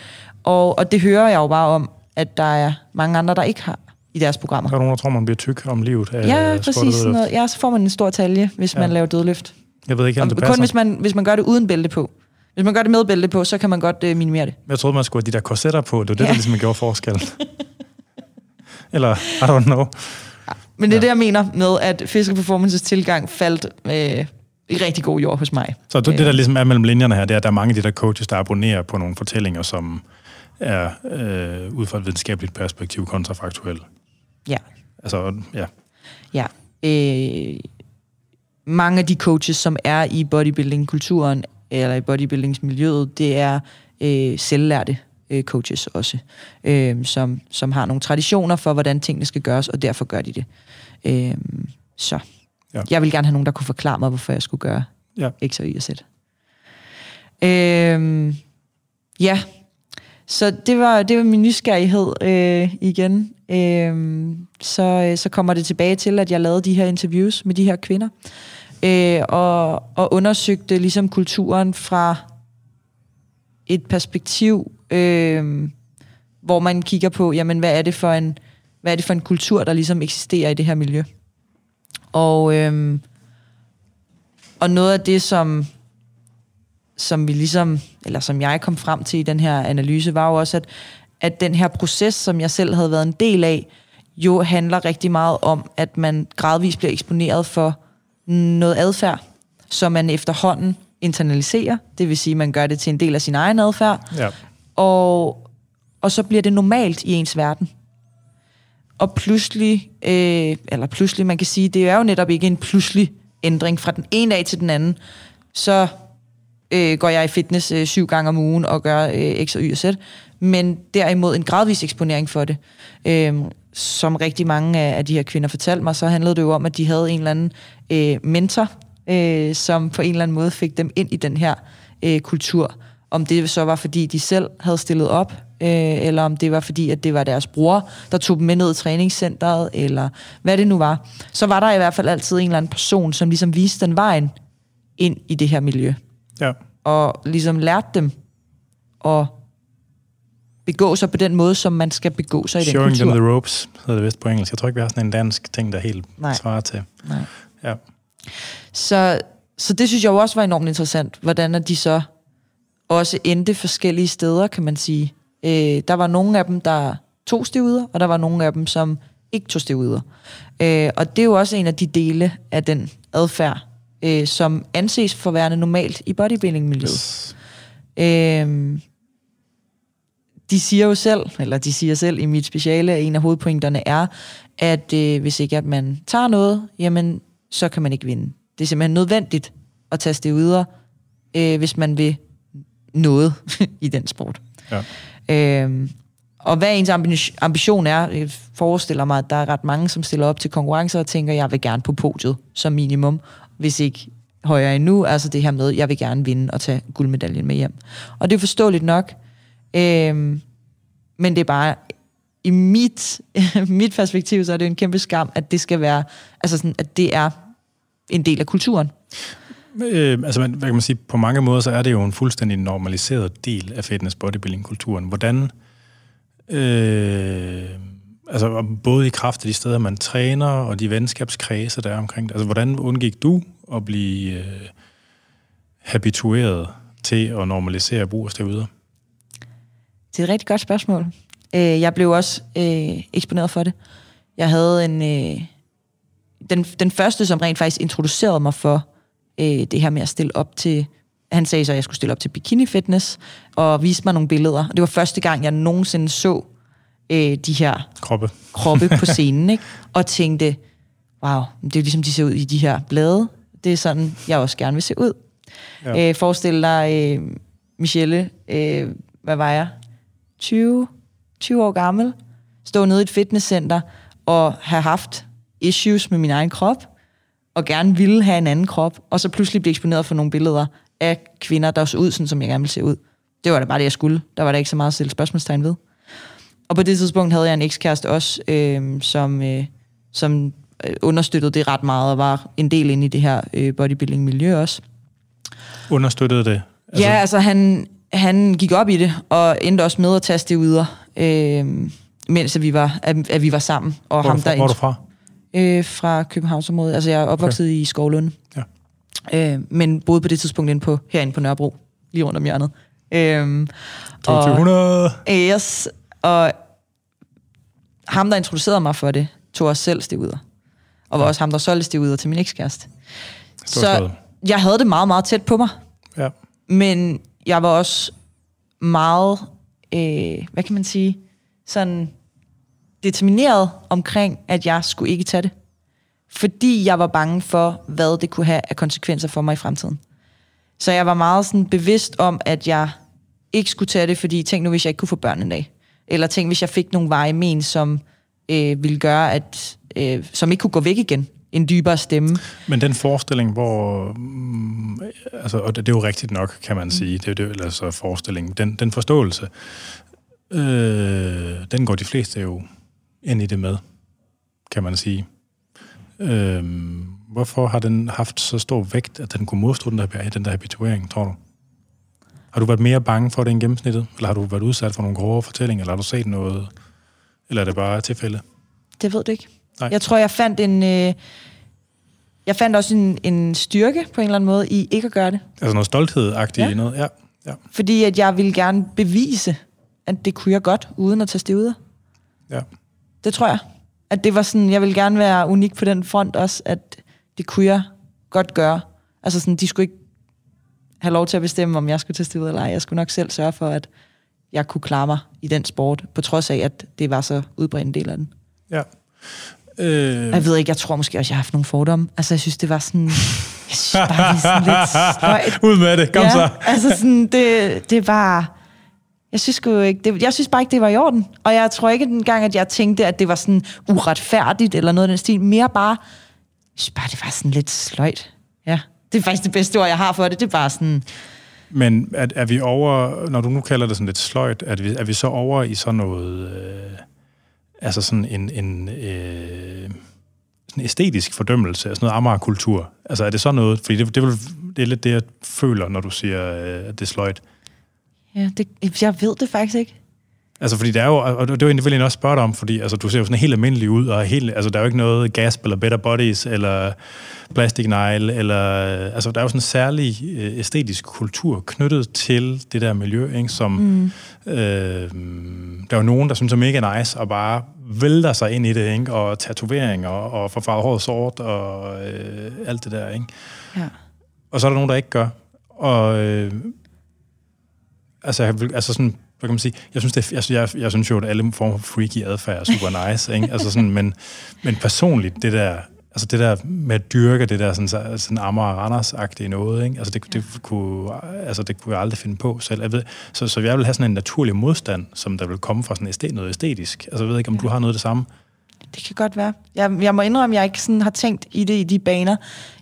Og, og det hører jeg jo bare om, at der er mange andre, der ikke har i deres programmer. Der er nogen, der tror, man bliver tyk om livet. Af ja, præcis. Sådan noget. Ja, så får man en stor talje, hvis ja. man laver dødløft. Jeg ved ikke, om det passer. Kun hvis man, hvis man gør det uden bælte på. Hvis man gør det med bælte på, så kan man godt øh, minimere det. Jeg troede, man skulle have de der korsetter på. Det var det, ja. der ligesom gjorde forskellen. Eller, I don't know. Ja. Men det er ja. det, jeg mener med, at Fisker Performances tilgang faldt... Øh, i rigtig god jord hos mig. Så det, der ligesom er mellem linjerne her, det er, at der er mange af de der coaches, der abonnerer på nogle fortællinger, som er øh, ud fra et videnskabeligt perspektiv kontrafaktuelle. Ja. Altså, ja. Ja. Øh, mange af de coaches, som er i bodybuilding-kulturen, eller i bodybuildingsmiljøet, det er øh, selvlærte øh, coaches også, øh, som, som har nogle traditioner for, hvordan tingene skal gøres, og derfor gør de det. Øh, så... Ja. Jeg ville gerne have nogen, der kunne forklare mig, hvorfor jeg skulle gøre ja. X og Y og Z. Øhm, ja, så det var, det var min nysgerrighed øh, igen. Øhm, så, så kommer det tilbage til, at jeg lavede de her interviews med de her kvinder, øh, og, og undersøgte ligesom kulturen fra et perspektiv, øh, hvor man kigger på, jamen, hvad er det for en, hvad er det for en kultur, der ligesom eksisterer i det her miljø? Og, øhm, og noget af det, som, som vi ligesom, eller som jeg kom frem til i den her analyse, var jo også, at, at den her proces, som jeg selv havde været en del af, jo handler rigtig meget om, at man gradvist bliver eksponeret for noget adfærd, som man efterhånden internaliserer. Det vil sige, at man gør det til en del af sin egen adfærd. Ja. Og, og så bliver det normalt i ens verden. Og pludselig, øh, eller pludselig, man kan sige, det er jo netop ikke en pludselig ændring fra den ene dag til den anden. Så øh, går jeg i fitness øh, syv gange om ugen og gør øh, X og Y og Z. Men derimod en gradvis eksponering for det. Øh, som rigtig mange af, af de her kvinder fortalte mig, så handlede det jo om, at de havde en eller anden øh, mentor, øh, som på en eller anden måde fik dem ind i den her øh, kultur. Om det så var, fordi de selv havde stillet op, Øh, eller om det var fordi, at det var deres bror, der tog dem med ned i træningscenteret, eller hvad det nu var, så var der i hvert fald altid en eller anden person, som ligesom viste den vejen ind i det her miljø. Ja. Og ligesom lærte dem at begå sig på den måde, som man skal begå sig i den kultur. Showing them the ropes, hedder det vist på engelsk. Jeg tror ikke, vi har sådan en dansk ting, der helt Nej. Svarer til. Nej. Ja. Så, så det synes jeg også var enormt interessant, hvordan de så også endte forskellige steder, kan man sige. Øh, der var nogle af dem, der tog stivuder, og der var nogle af dem, som ikke tog stivuder. Øh, og det er jo også en af de dele af den adfærd, øh, som anses for værende normalt i bodybuilding-miljøet. Yes. Øh, De siger jo selv, eller de siger selv i mit speciale, at en af hovedpunkterne er, at øh, hvis ikke at man tager noget, jamen, så kan man ikke vinde. Det er simpelthen nødvendigt at tage det videre, øh, hvis man vil noget i den sport. Ja. Øhm, og hvad ens ambition er, jeg forestiller mig, at der er ret mange, som stiller op til konkurrencer og tænker, jeg vil gerne på podiet som minimum, hvis ikke højere endnu, altså det her med, jeg vil gerne vinde og tage guldmedaljen med hjem. Og det er forståeligt nok, Øhm, men det er bare i mit, mit perspektiv, så er det jo en kæmpe skam, at det skal være, altså sådan, at det er en del af kulturen. Øh, altså man, hvad kan man sige, på mange måder så er det jo en fuldstændig normaliseret del af fitness bodybuilding kulturen. Hvordan øh, altså både i kraft af de steder man træner og de venskabskredse der er omkring det. Altså hvordan undgik du at blive øh, habitueret til at normalisere brug af steroider? Det er et rigtig godt spørgsmål. Jeg blev også øh, eksponeret for det. Jeg havde en... Øh, den, den første, som rent faktisk introducerede mig for øh, det her med at stille op til... Han sagde så, at jeg skulle stille op til Bikini Fitness, og viste mig nogle billeder. Det var første gang, jeg nogensinde så øh, de her... Kroppe. Kroppe på scenen, ikke? Og tænkte, wow, det er ligesom, de ser ud i de her blade. Det er sådan, jeg også gerne vil se ud. Ja. Øh, forestil dig, øh, Michelle, øh, hvad var jeg? tyve, tyve år gammel, stå nede i et fitnesscenter og have haft issues med min egen krop, og gerne ville have en anden krop, og så pludselig blive eksponeret for nogle billeder af kvinder, der så ud, sådan som jeg gerne ville se ud. Det var da bare det, jeg skulle. Der var der ikke så meget at stille spørgsmålstegn ved. Og på det tidspunkt havde jeg en ekskæreste også, øh, som, øh, som understøttede det ret meget, og var en del inde i det her øh, bodybuilding-miljø også. Understøttede det? Altså... Ja, altså han... Han gik op i det, og endte også med at tage det videre, øh, mens at vi, var, at, at vi var sammen. Og hvor ham, der fra, hvor er du fra? Øh, fra Københavnsområdet. Altså, jeg er opvokset okay. i Skovlunde. Ja. Øh, men boede på det tidspunkt inde på, herinde på Nørrebro, lige rundt om hjørnet. Øh, to tusind to hundrede! Yes, og ham, der introducerede mig for det, tog også selv det videre. Og var ja. Også ham, der solgte det videre til min ekskæreste. Så jeg havde det meget, meget tæt på mig. Ja. Men... Jeg var også meget, øh, hvad kan man sige, sådan determineret omkring, at jeg skulle ikke tage det. Fordi jeg var bange for, hvad det kunne have af konsekvenser for mig i fremtiden. Så jeg var meget sådan bevidst om, at jeg ikke skulle tage det, fordi tænk nu, hvis jeg ikke kunne få børn en dag. Eller tænk, hvis jeg fik nogle veje men, som øh, ville gøre, at, øh, som ikke kunne gå væk igen. En dybere stemme. Men den forestilling, hvor... Mm, altså, og det, det er jo rigtigt nok, kan man sige. Det er jo det, altså forestillingen. Den, den forståelse, øh, den går de fleste jo ind i det med, kan man sige. Øh, hvorfor har den haft så stor vægt, at den kunne modstå den der, den der habituering, tror du? Har du været mere bange for det end gennemsnittet? Eller har du været udsat for nogle grove fortællinger? Eller har du set noget? Eller er det bare tilfælde? Det ved du ikke. Nej. Jeg tror, jeg fandt en, øh, jeg fandt også en, en styrke på en eller anden måde i ikke at gøre det. Altså noget stolthed-agtigt ja. Noget, ja. ja. Fordi at jeg ville gerne bevise, at det kunne jeg godt, uden at tage stivuder. Ja. Det tror jeg. At det var sådan, jeg ville gerne være unik på den front også, at det kunne jeg godt gøre. Altså sådan, de skulle ikke have lov til at bestemme, om jeg skulle tage stivuder eller ej. Jeg skulle nok selv sørge for, at jeg kunne klare mig i den sport, på trods af, at det var så udbredt en del af den. Ja. Øh... Jeg ved ikke, jeg tror måske også, jeg har haft nogle fordomme. Altså, jeg synes, det var sådan... Jeg synes bare, det sådan lidt støjt. Ud med det, kom ja, så. altså, sådan, det, det var... Jeg synes sgu ikke... Det, jeg synes bare ikke, det var i orden. Og jeg tror ikke engang, at jeg tænkte, at det var sådan uretfærdigt, eller noget af den stil. Mere bare... Jeg synes bare, det var sådan lidt sløjt. Ja, det er faktisk det bedste ord, jeg har for det. Det er bare sådan... Men er, er vi over... Når du nu kalder det sådan lidt sløjt, er vi, er vi så over i sådan noget... Øh... Altså sådan en, en, øh, en æstetisk fordømmelse, altså noget amagerkultur. Altså er det sådan noget? Fordi det, det, vil, det er lidt det, jeg føler, når du siger, øh, at det er sløjt. Ja, det, jeg ved det faktisk ikke. Altså, fordi der er jo, og det var egentlig vildt også spørge dig om, fordi altså, du ser jo sådan helt almindelig ud, og helt, altså, der er jo ikke noget Gasp eller Better Bodies, eller Plastic Nile, eller, altså, der er jo sådan en særlig æstetisk kultur knyttet til det der miljø, ikke, som, mm. øh, der er jo nogen, der synes er mega nice, og bare vælter sig ind i det, ikke, og tatoveringer, og, og forfarvet håret sort, og øh, alt det der, ikke? Ja. Og så er der nogen, der ikke gør, og, øh, altså, altså sådan, hvad kan man sige? Jeg synes, det, jeg, jeg, jeg synes jo, at alle former for freaky adfærd er super nice, ikke? Altså sådan, men, men personligt, det der, altså det der med at dyrke, det der sådan, sådan Amager og Randers-agtige noget, ikke? Altså det, det, kunne, altså det kunne jeg aldrig finde på selv. Jeg ved, så, så jeg vil have sådan en naturlig modstand, som der vil komme fra sådan æstet, noget æstetisk. Altså jeg ved ikke, om du har noget af det samme? Det kan godt være. Jeg, jeg må indrømme, at jeg ikke sådan har tænkt i det i de baner.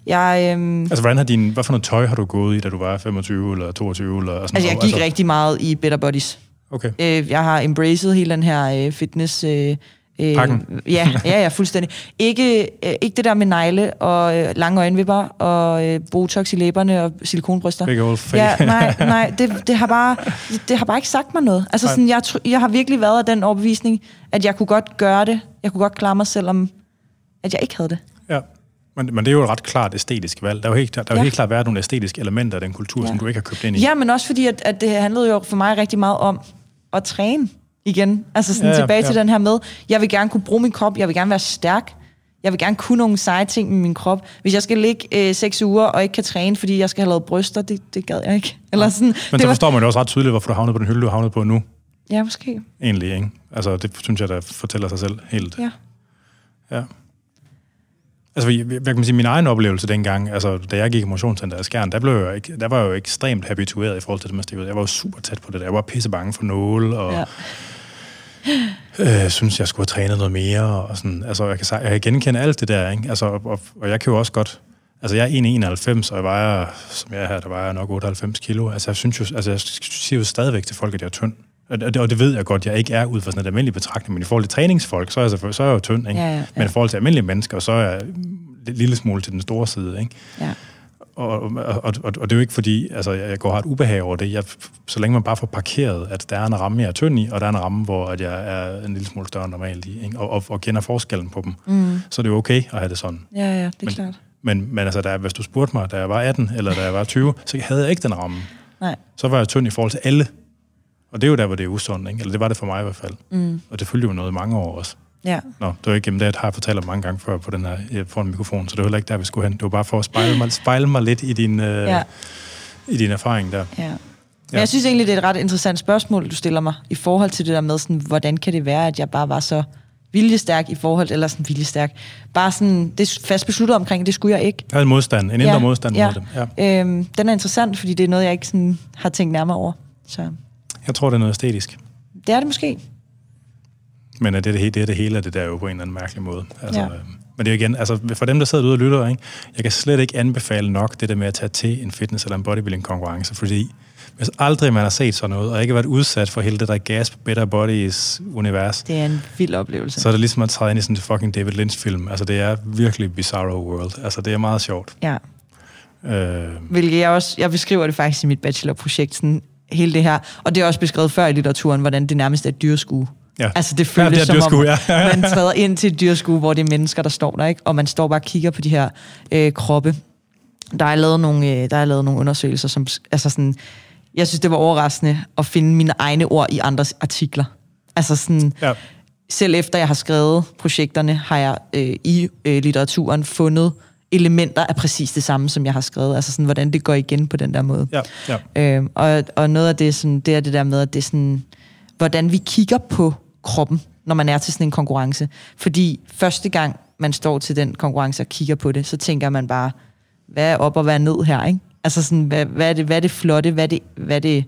Jeg, øhm... Altså, hvordan har din, hvad for noget tøj har du gået i, da du var femogtyve eller toogtyve? Eller sådan altså, noget? Jeg gik altså... rigtig meget i Better Bodies. Okay. Øh, jeg har embraced hele den her øh, fitness... Øh, øh, Pakken? Ja, ja, ja, fuldstændig. Ikke, øh, ikke det der med negle og øh, lange øjenvipper og øh, botox i læberne og silikonbryster. Big old fake. Ja, nej, nej det, det, har bare, det, det har bare ikke sagt mig noget. Altså, sådan, jeg, jeg har virkelig været af den overbevisning, at jeg kunne godt gøre det. Jeg kunne godt klare mig, selvom at jeg ikke havde det. Ja. Men, men det er jo et ret klart æstetisk valg. Der er jo helt, der, der ja. er jo helt klart været nogle æstetiske elementer af den kultur, ja. som du ikke har købt ind i. Ja, men også fordi, at, at det handlede jo for mig rigtig meget om at træne igen. Altså sådan ja, ja, tilbage ja. til den her med, jeg vil gerne kunne bruge min krop, jeg vil gerne være stærk, jeg vil gerne kunne nogle seje ting med min krop. Hvis jeg skal ligge øh, seks uger og ikke kan træne, fordi jeg skal have lavet bryster, det, det gad jeg ikke. Eller sådan, ja. Men så forstår var... man jo også ret tydeligt, hvorfor du havnede på den hylde, du havnede på nu. Ja, måske. Egentlig, ikke? Altså, det synes jeg, der fortæller sig selv helt. Ja. Ja. Altså, hvad kan man sige, min egen oplevelse dengang, altså, da jeg gik i motionscenteret i Skjern, der, blev jeg ikke, der var jeg jo ekstremt habitueret i forhold til det, man stikker ud. Jeg var jo super tæt på det der. Jeg var pisse bange for nåle, og... Ja. Øh, synes, jeg skulle have trænet noget mere, og sådan... Altså, jeg kan, jeg kan genkende alt det der, ikke? Altså, og, og jeg kan jo også godt... Altså, jeg er en komma enoghalvfems, og jeg vejer, som jeg er her, der vejer nok otteoghalvfems kilo. Altså, jeg synes jo... Altså, jeg siger jo stadigvæk til folk, at jeg er tynd. Og det, og det ved jeg godt, jeg ikke er ud fra sådan et almindeligt betragtning, men i forhold til træningsfolk, så er jeg, så er jeg jo tynd, ikke? Ja, ja, ja. Men i forhold til almindelige mennesker, så er jeg en lille smule til den store side, ikke? Ja. Og, og, og, og det er jo ikke fordi, altså jeg går har et ubehag over det, jeg, så længe man bare får parkeret, at der er en ramme, jeg er tynd i, og der er en ramme, hvor at jeg er en lille smule større normalt i, ikke? Og, og, og kender forskellen på dem, mm. så er det jo okay at have det sådan. Ja, ja, det er men, klart. Men, men altså, der, hvis du spurgte mig, da jeg var atten, eller da jeg var tyve, så havde jeg ikke den ramme. Nej. Så var jeg tynd i forhold til alle. Og det er jo der, hvor det er usundt, ikke? Eller det var det for mig i hvert fald. Mm. Og det følger jo noget i mange år også. Ja. Nå, det var ikke gennem det, har jeg fortalt om mange gange før på den her foran mikrofonen, så det var heller ikke der, vi skulle hen. Det var bare for at spejle mig, spejle mig lidt i din, øh, ja. i din erfaring der. Ja. Ja. Jeg synes egentlig, det er et ret interessant spørgsmål, du stiller mig, i forhold til det der med, sådan, hvordan kan det være, at jeg bare var så viljestærk i forhold, eller sådan viljestærk, bare sådan, det fast besluttet omkring, det skulle jeg ikke. Jeg havde en modstand, en indre ja. modstand ja. mod det. Ja. Øhm, den er interessant, fordi det er noget, jeg ikke sådan, har tænkt nærmere over. Så... Jeg tror, det er noget æstetisk. Det er det måske. Men det, det, det, det hele er det der jo på en eller anden mærkelig måde. Altså, ja. Men det er jo igen, altså for dem, der sidder ude og lytter, ikke? Jeg kan slet ikke anbefale nok det der med at tage til en fitness- eller en bodybuilding-konkurrence, fordi hvis aldrig man har set sådan noget, og ikke været udsat for hele det der Gasp, Better Bodies-univers... Det er en vild oplevelse. Så er det ligesom at træde ind i sådan en fucking David Lynch-film. Altså det er virkelig bizarro world. Altså det er meget sjovt. Ja. Øh... Hvilket jeg også... Jeg beskriver det faktisk i mit bachelorprojekt sådan... Hele det her, og det er også beskrevet før i litteraturen, hvordan det nærmest er et dyrskue. Ja. Altså det føles ja, det som dyrskue, om, ja. man træder ind til et dyrskue, hvor det er mennesker, der står der, ikke? Og man står bare og kigger på de her øh, kroppe. Der er lavet nogle, øh, der er lavet nogle undersøgelser, som, altså sådan, jeg synes, det var overraskende at finde mine egne ord i andres artikler. Altså sådan, ja. Selv efter jeg har skrevet projekterne, har jeg øh, i øh, litteraturen fundet elementer er præcis det samme, som jeg har skrevet. Altså sådan, hvordan det går igen på den der måde. Ja, ja. Øhm, og, og noget af det, sådan, det er det der med, at det er sådan, hvordan vi kigger på kroppen, når man er til sådan en konkurrence. Fordi første gang, man står til den konkurrence og kigger på det, så tænker man bare, hvad er op og hvad er ned her, ikke? Altså sådan, hvad, hvad, er det, hvad er det flotte, hvad er det, hvad er det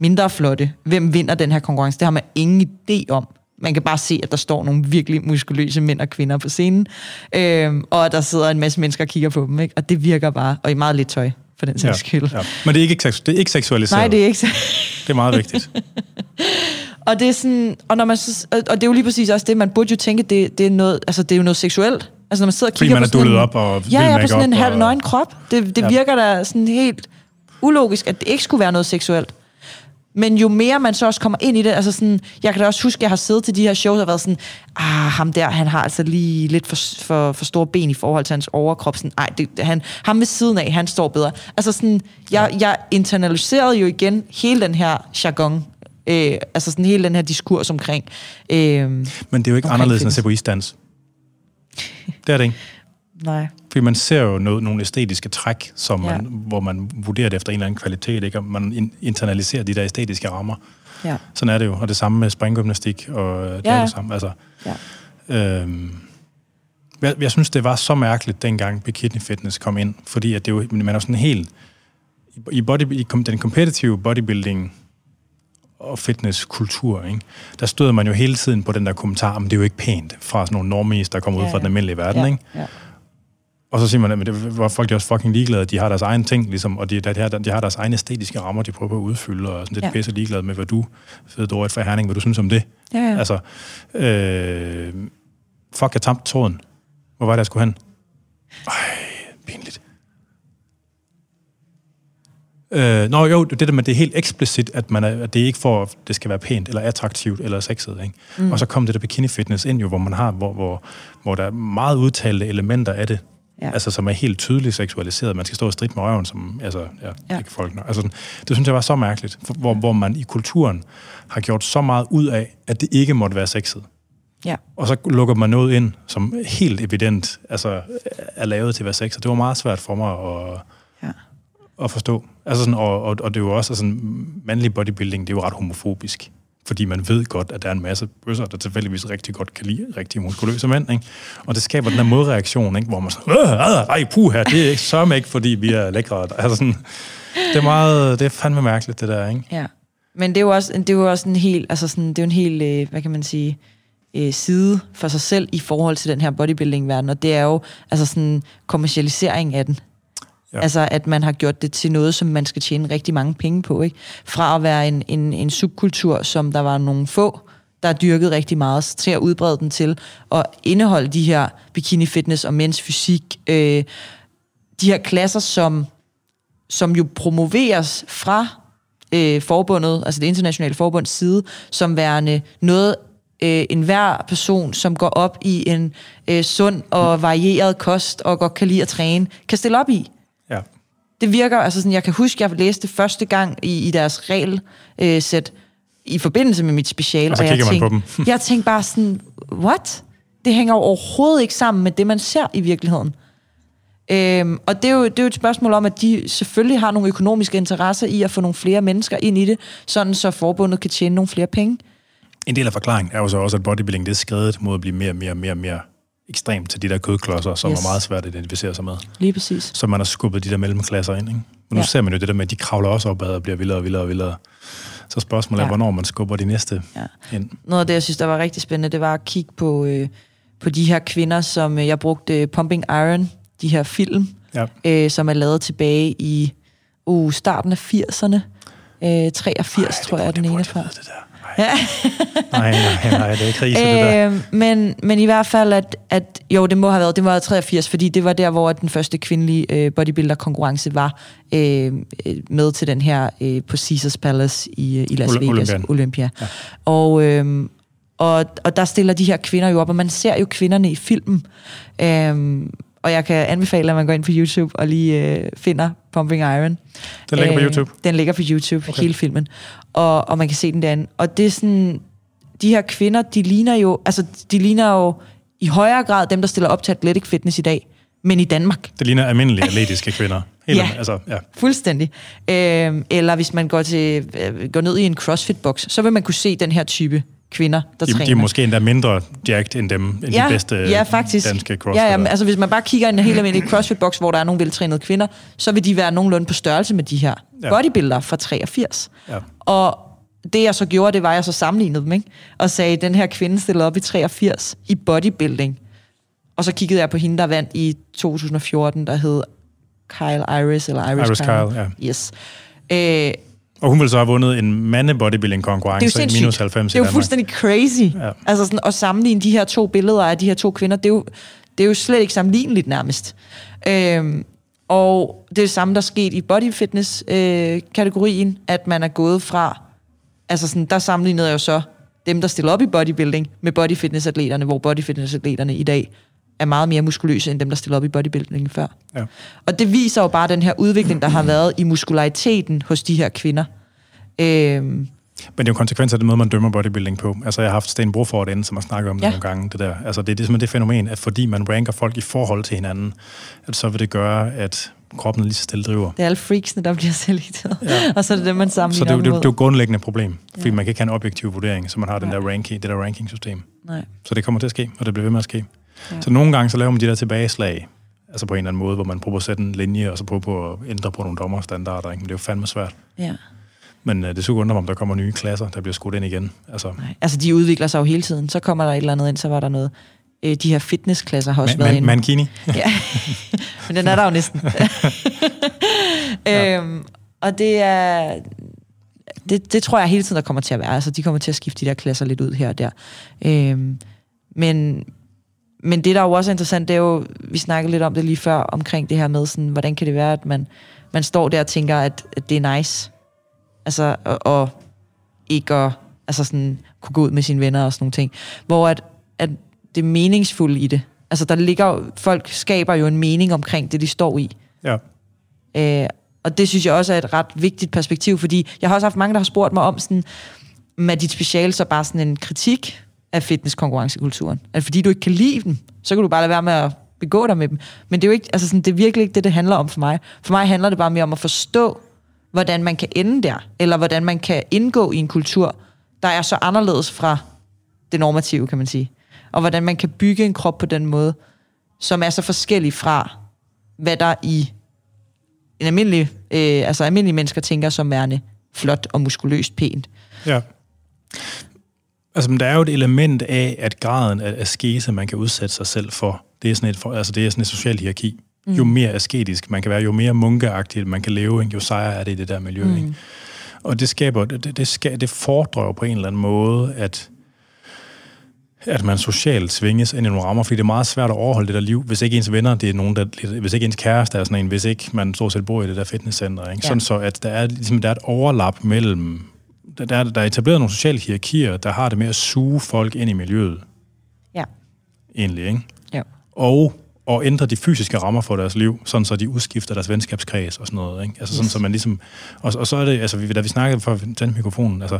mindre flotte? Hvem vinder den her konkurrence? Det har man ingen idé om. Man kan bare se, at der står nogle virkelig muskuløse mænd og kvinder på scenen, øhm, og der sidder en masse mennesker og kigger på dem, ikke? Og det virker bare, og i meget lidt tøj, for den sags skyld. Ja, ja. Men det er, ikke, det er ikke seksualiseret. Nej, det er ikke det er meget vigtigt. og, det er sådan, og, når man, og det er jo lige præcis også det, man burde jo tænke, det, det, er, noget, altså, det er jo noget seksuelt. Altså når man sidder og kigger på sådan en... op og ja, ja, på sådan en halv nøgen krop. Det, det ja. virker da sådan helt ulogisk, at det ikke skulle være noget seksuelt. Men jo mere man så også kommer ind i det, altså sådan, jeg kan da også huske, at jeg har siddet til de her shows og været sådan, ah, ham der, han har altså lige lidt for, for, for store ben i forhold til hans overkrop. Sådan, ej, det, han, ham ved siden af, han står bedre. Altså sådan, jeg, jeg internaliserede jo igen hele den her jargon, øh, altså sådan hele den her diskurs omkring. Øh, Men det er jo ikke anderledes end at se på isdans. Det er det ikke. Nej. Fordi man ser jo noget, nogle æstetiske træk, som man, ja. hvor man vurderer det efter en eller anden kvalitet, ikke? Og man internaliserer de der æstetiske rammer. Ja. Sådan er det jo. Og det samme med springgymnastik, og det ja. er det samme. Altså, ja. øhm, jeg, jeg synes, det var så mærkeligt, dengang Bikini Fitness kom ind, fordi at det jo, man er sådan helt... I, body, i den competitive bodybuilding og fitnesskultur, ikke? Der støder man jo hele tiden på den der kommentar, men det er jo ikke pænt, fra sådan nogle normies, der kommer ja, ud fra ja. den almindelige verden, ja. ikke? Ja. Og så siger man, at det var folk, der er også fucking ligeglade. De har deres egen ting, ligesom, og de, der, de har deres egne æstetiske rammer, de prøver at udfylde, og sådan lidt ja. pisse ligeglade med, hvad du, fede Dorit fra Herning, hvad du synes om det. Ja, ja. Altså, øh, fuck, jeg tabte tråden. Hvor var det, jeg skulle hen? Ej, pinligt. Øh, nå jo, det der med, det er helt eksplicit, at, man er, at det ikke for, at det skal være pænt, eller attraktivt, eller sexet, ikke? Mm. Og så kom det der bikini-fitness ind jo, hvor man har, hvor, hvor, hvor der er meget udtalte elementer af det, ja. Altså, som er helt tydeligt seksualiseret. Man skal stå og stridt med røven, som altså, ja, ja. ikke folk. Altså, det synes jeg var så mærkeligt, for, hvor, hvor man i kulturen har gjort så meget ud af, at det ikke måtte være sexet. Ja. Og så lukker man noget ind, som helt evident altså, er lavet til at være sex. Og det var meget svært for mig at, ja. at forstå. Altså, sådan, og, og, og det er jo også, altså, mandlig bodybuilding, det er jo ret homofobisk. Fordi man ved godt, at der er en masse bøsser, der tilfældigvis rigtig godt kan lide rigtig muskuløse mænd, ikke? Og det skaber den der modreaktion, ikke? Hvor man sådan, ej, puha, det er ikke sørme ikke, fordi vi er lækre. Altså sådan, det er meget, det er fandme mærkeligt, det der, ikke? Ja, men det er jo også, det er jo også en helt, altså sådan, det er jo en helt, hvad kan man sige, side for sig selv i forhold til den her bodybuilding-verden, og det er jo, altså sådan, kommercialisering af den. Ja. Altså, at man har gjort det til noget, som man skal tjene rigtig mange penge på, ikke? Fra at være en, en, en subkultur, som der var nogle få, der dyrkede rigtig meget, til at udbrede den til, og indeholde de her bikini fitness og mens fysik, øh, de her klasser, som, som jo promoveres fra øh, forbundet, altså det internationale forbunds side, som værende noget, Øh, en hver person, som går op i en øh, sund og varieret kost, og godt kan lide at træne, kan stille op i. Ja. Det virker, altså sådan, jeg kan huske, jeg læste første gang i, i deres regelsæt i forbindelse med mit speciale. Og så kigger man på dem. Jeg tænkte bare sådan, what? Det hænger overhovedet ikke sammen med det, man ser i virkeligheden. Øhm, og det er, jo, det er jo et spørgsmål om, at de selvfølgelig har nogle økonomiske interesser i at få nogle flere mennesker ind i det, sådan så forbundet kan tjene nogle flere penge. En del af forklaringen er jo så også, at bodybuilding det er skredet mod at blive mere og mere og mere, mere ekstremt til de der kødklodser, som yes. er meget svært at identificere sig med. Lige præcis. Så man har skubbet de der mellemklasser ind, ikke? Men nu ja. ser man jo det der med, at de kravler også opad og bliver vildere og vildere og vildere. Så spørgsmålet ja. er, hvornår man skubber de næste ja. ind. Noget af det, jeg synes, der var rigtig spændende, det var at kigge på, øh, på de her kvinder, som øh, jeg brugte øh, Pumping Iron, de her film, ja. øh, som er lavet tilbage i uh, starten af firserne. Øh, treogfirs, Ej, tror jeg, er den ene fra. Det der. Ja. nej, nej, nej, det er krise, det der. Øh, men, men i hvert fald, at, at jo, det må have været, det var treogfirs, fordi det var der, hvor den første kvindelige øh, bodybuilder-konkurrence var øh, med til den her øh, på Caesars Palace i, i Las Vegas, Olympian. Olympia. Ja. Og, øh, og, og der stiller de her kvinder jo op, og man ser jo kvinderne i filmen. Øh, og jeg kan anbefale, at man går ind på YouTube og lige øh, finder Pumping Iron. Den ligger øh, på YouTube? Den ligger på YouTube, okay. Hele filmen. Og, og man kan se den derinde. Og det er sådan, de her kvinder, de ligner jo, altså de ligner jo i højere grad dem, der stiller op til Athletic Fitness i dag, men i Danmark. Det ligner almindelige atletiske kvinder. Helt ja, altså, ja, fuldstændig. Øh, eller hvis man går, til, øh, går ned i en CrossFit-boks, så vil man kunne se den her type kvinder, der de, træner. De er måske endda mindre jacked end dem, end ja, de bedste ja, faktisk. danske crossfitter. Ja, ja, altså hvis man bare kigger i en helt almindelig crossfit-boks, hvor der er nogle veltrænede kvinder, så vil de være nogenlunde på størrelse med de her ja. bodybuildere fra treogfirs. Ja. Og det jeg så gjorde, det var, at jeg så sammenlignede dem, ikke? Og sagde, den her kvinde stillede op i treogfirs i bodybuilding. Og så kiggede jeg på hende, der vandt i to tusind og fjorten, der hed Kyle Iris, eller Iris, Iris Kyle. Kyle ja. Yes. Øh, Og hun ville så have vundet en mande-bodybuilding-konkurrence i minus halvfems. Det er jo fuldstændig crazy. Ja. Altså sådan, at sammenligne de her to billeder af de her to kvinder, det er jo, det er jo slet ikke sammenligneligt nærmest. Øhm, og det er det samme, der skete i bodyfitness-kategorien, øh, at man er gået fra Altså sådan, der sammenlignede jeg jo så dem, der stiller op i bodybuilding, med bodyfitness-atleterne, hvor bodyfitness-atleterne i dag er meget mere muskuløse, end dem, der stiller op i bodybuilding før. Ja. Og det viser jo bare den her udvikling, der har været i muskulariteten hos de her kvinder. Øhm. Men det er jo konsekvenser af den måde, man dømmer bodybuilding på. Altså, jeg har haft Sten Broford inde, som har snakket om det ja. nogle gange, det der. Altså, det er simpelthen det fænomen, at fordi man ranker folk i forhold til hinanden, så vil det gøre, at kroppen lige så stille driver. Det er alle freaksene, der bliver selekteret, ja. og så er det det, man sammenligner. Så det, det, det er jo et grundlæggende problem, fordi ja. man kan ikke have en objektiv vurdering, så man har den ja. der ranking, det der ranking-system. Nej. Så det kommer til at ske, og det bliver ved med at ske. Ja. Så nogle gange, så laver man de der tilbageslag, altså på en eller anden måde, hvor man prøver at sætte en linje, og så prøver på at ændre på nogle dommerstandarder, ikke? Men det er jo fandme svært. Ja. Men øh, det skulle undre mig, om der kommer nye klasser, der bliver skudt ind igen. Altså, Nej. altså de udvikler sig jo hele tiden. Så kommer der et eller andet ind, så var der noget. Øh, de her fitnessklasser har også man, været man, Mankini? Ja, men den er der jo næsten. ja. øhm, og det er... Det, det tror jeg hele tiden, der kommer til at være. Altså, de kommer til at skifte de der klasser lidt ud her og der. Øhm, men... Men det, der jo også er interessant, det er jo, vi snakkede lidt om det lige før, omkring det her med, sådan, hvordan kan det være, at man, man står der og tænker, at, at det er nice. Altså, og, og ikke at, altså sådan, kunne gå ud med sine venner og sådan nogle ting. Hvor at, at det er meningsfuldt i det. Altså, der ligger, folk skaber jo en mening omkring det, de står i. Ja. Øh, og det synes jeg også er et ret vigtigt perspektiv, fordi jeg har også haft mange, der har spurgt mig om, sådan, med dit speciale så bare sådan en kritik af fitnesskonkurrencekulturen. Altså, fordi du ikke kan lide dem, så kan du bare lade være med at begå dig med dem. Men det er jo ikke, altså sådan, det er virkelig ikke det, det handler om for mig. For mig handler det bare mere om at forstå, hvordan man kan ende der, eller hvordan man kan indgå i en kultur, der er så anderledes fra det normative, kan man sige. Og hvordan man kan bygge en krop på den måde, som er så forskellig fra, hvad der i en almindelig, øh, altså almindelige mennesker tænker som værende flot og muskuløst pænt. Ja. Altså, der er jo et element af, at graden af askese, man kan udsætte sig selv for, det er sådan et, for, altså, det er sådan et socialt hierarki. Mm. Jo mere asketisk man kan være, jo mere munkeagtigt man kan leve, jo sejere er det i det der miljø. Mm. Ikke? Og det skaber, det, det, skaber, det fordrer på en eller anden måde, at, at man socialt svinges ind i nogle rammer, fordi det er meget svært at overholde det der liv, hvis ikke ens venner, det er nogen, der, hvis ikke ens kæreste er sådan en, hvis ikke man stort set bor i det der fitnesscenter. Ikke? Ja. Sådan så, at der er, ligesom, der er et overlap mellem Der, der, der er etableret nogle sociale hierarkier, der har det med at suge folk ind i miljøet. Ja. Egentlig, ikke? Ja. Og, og ændre de fysiske rammer for deres liv, sådan så de udskifter deres venskabskreds og sådan noget, ikke? Altså sådan, yes. så man ligesom... Og, og så er det, altså, vi, da vi snakkede for tændte mikrofonen, altså,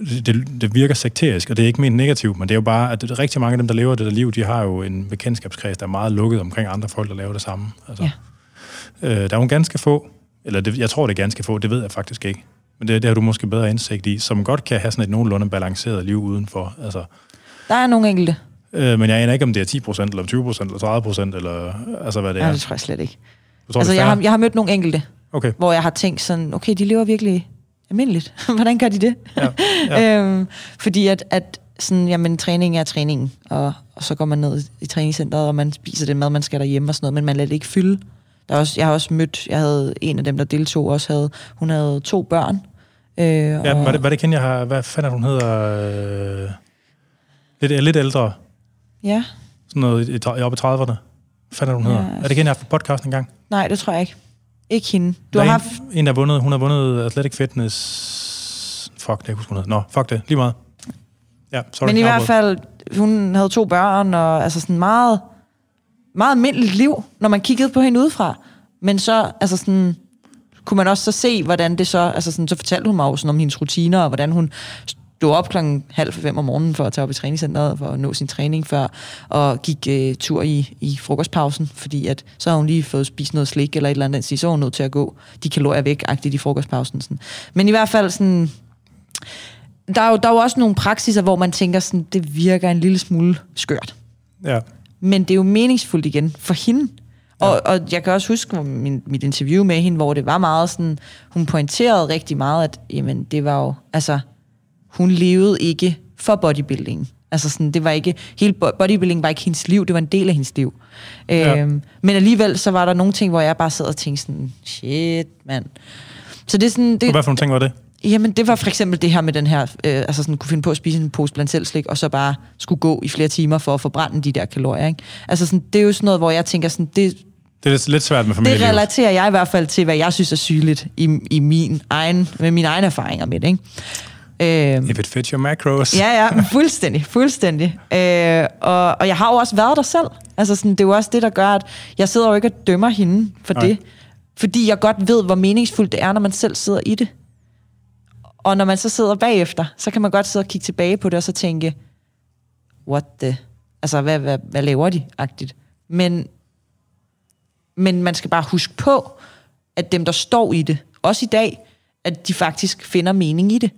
det, det, det virker sekterisk, og det er ikke ment negativt, men det er jo bare, at rigtig mange af dem, der lever det der liv, de har jo en bekendtskabskreds, der er meget lukket omkring andre folk, der laver det samme. Altså, ja. øh, der er jo ganske få, eller det, jeg tror, det er ganske få, det ved jeg faktisk ikke. Men det, det har du måske bedre indsigt i, som godt kan have sådan et nogenlunde balanceret liv udenfor. Altså, der er nogle enkelte. Øh, men jeg aner ikke, om det er ti procent, eller tyve procent, eller tredive procent, eller altså hvad det er. Nej, det tror jeg slet ikke. Tror, altså, jeg har, jeg har mødt nogle enkelte, okay. hvor jeg har tænkt sådan, okay, de lever virkelig almindeligt. Hvordan gør de det? Ja, ja. øhm, fordi at, at sådan, jamen, træning er træningen, og, og så går man ned i træningscenteret, og man spiser den mad, man skal derhjemme og sådan noget, men man lader det ikke fylde. Der også, jeg har også mødt, jeg havde en af dem, der deltog, også havde, hun havde to børn. Øh, ja, og... var, det, var det kende, jeg har, hvad fanden hun hedder, øh, lidt, lidt ældre? Ja. Sådan noget i, i, oppe i trediverne. Hvad fanden hun ja, hedder? Er det kende, jeg har haft podcast engang? Nej, det tror jeg ikke. Ikke hende. Du har en, haft... en, der vundet, hun har vundet Athletic Fitness. Fuck, det er ikke, hun hedder. Nå, fuck det, lige meget. Ja, sorry. Men i hvert fald, hun havde to børn, og altså sådan meget... meget almindeligt liv, når man kiggede på hende udefra. Men så, altså sådan, kunne man også så se, hvordan det så, altså sådan, så fortalte hun mig også om hendes rutiner, og hvordan hun stod op klokken halv fem om morgenen for at tage op i træningscenteret, for at nå sin træning før, og gik øh, tur i, i frokostpausen, fordi at, så har hun lige fået spist noget slik, eller et eller andet, så var hun nødt til at gå de kalorier væk-agtigt i frokostpausen. Sådan. Men i hvert fald sådan, der er, jo, der er jo også nogle praksiser, hvor man tænker sådan, det virker en lille smule skørt. Ja. Men det er jo meningsfuldt igen for hende. Ja. Og, og jeg kan også huske min, mit interview med hende, hvor det var meget sådan... Hun pointerede rigtig meget, at jamen, det var jo... Altså, hun levede ikke for bodybuilding. Altså sådan, det var ikke... Hele bodybuilding var ikke hendes liv, det var en del af hendes liv. Ja. Øhm, men alligevel, så var der nogle ting, hvor jeg bare sad og tænkte sådan... Shit, mand. Så det er sådan... Det, hvad for nogle ting var det? Jamen, det var for eksempel det her med den her, øh, altså sådan kunne finde på at spise en pose blandt selv slik, og så bare skulle gå i flere timer for at forbrænde de der kalorier, ikke? Altså sådan, det er jo sådan noget, hvor jeg tænker sådan, det... Det er lidt svært med familielivet. Det relaterer jeg i hvert fald til, hvad jeg synes er sygeligt i, i min egen, med mine egne erfaringer med det, ikke? Øhm, If it fits your macros. Ja, ja, fuldstændig, fuldstændig. Øh, og, og jeg har jo også været der selv. Altså, sådan, det er jo også det, der gør, at jeg sidder jo ikke og dømmer hende for Nej. det. Fordi jeg godt ved, hvor meningsfuldt det er, når man selv sidder i det. Og når man så sidder bagefter, så kan man godt sidde og kigge tilbage på det, og så tænke, what the... Altså, hvad, hvad, hvad laver de? Agtigt. Men, men man skal bare huske på, at dem, der står i det, også i dag, at de faktisk finder mening i det.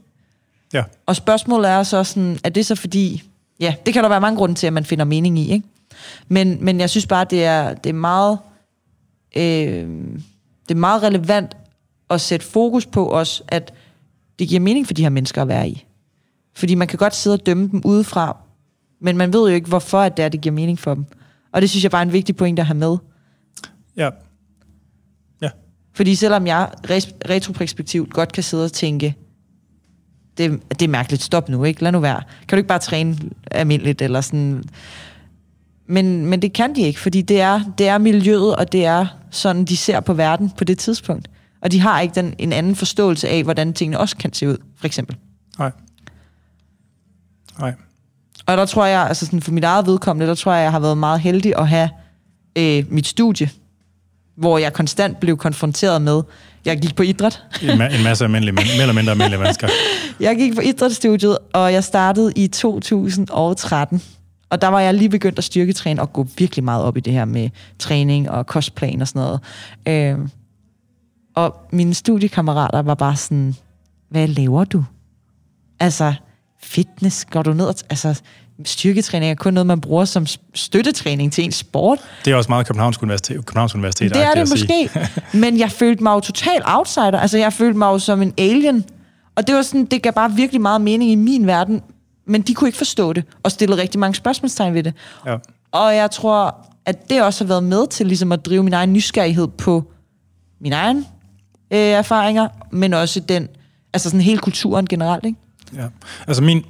Ja. Og spørgsmålet er så sådan, er det så fordi... Ja, det kan der være mange grunde til, at man finder mening i, ikke? Men, men jeg synes bare, det er, det er meget... Øh, det er meget relevant at sætte fokus på os, at det giver mening for de her mennesker at være i. Fordi man kan godt sidde og dømme dem udefra, men man ved jo ikke, hvorfor at det er, det giver mening for dem. Og det synes jeg bare er en vigtig point at have med. Ja. Ja. Fordi selvom jeg retroperspektivt godt kan sidde og tænke, det, det er mærkeligt, stop nu, ikke? Lad nu være. Kan du ikke bare træne almindeligt, eller sådan... Men, men det kan de ikke, fordi det er, det er miljøet, og det er sådan, de ser på verden på det tidspunkt. Og de har ikke den, en anden forståelse af, hvordan tingene også kan se ud, for eksempel. Nej. Nej. Og der tror jeg, altså sådan for mit eget vedkommende, der tror jeg, jeg har været meget heldig at have øh, mit studie, hvor jeg konstant blev konfronteret med, jeg gik på idræt. en, ma- en masse almindelige, mere eller mindre almindelige mennesker. Jeg gik på idrætsstudiet, og jeg startede i to tusind og tretten. Og der var jeg lige begyndt at styrketræne og gå virkelig meget op i det her med træning og kostplan og sådan noget. Øh, og mine studiekammerater var bare sådan, hvad laver du? Altså, fitness, går du ned og... T- altså, styrketræning er kun noget, man bruger som støttetræning til en sport. Det er også meget Københavns Universitet. Københavns Universitet det er det måske. Men jeg følte mig jo total outsider. Altså, jeg følte mig jo som en alien. Og det var sådan, det gav bare virkelig meget mening i min verden. Men de kunne ikke forstå det, og stillede rigtig mange spørgsmålstegn ved det. Ja. Og jeg tror, at det også har været med til ligesom at drive min egen nysgerrighed på mine egne øh, erfaringer, men også den, altså sådan hele kulturen generelt, ikke? Ja, altså min...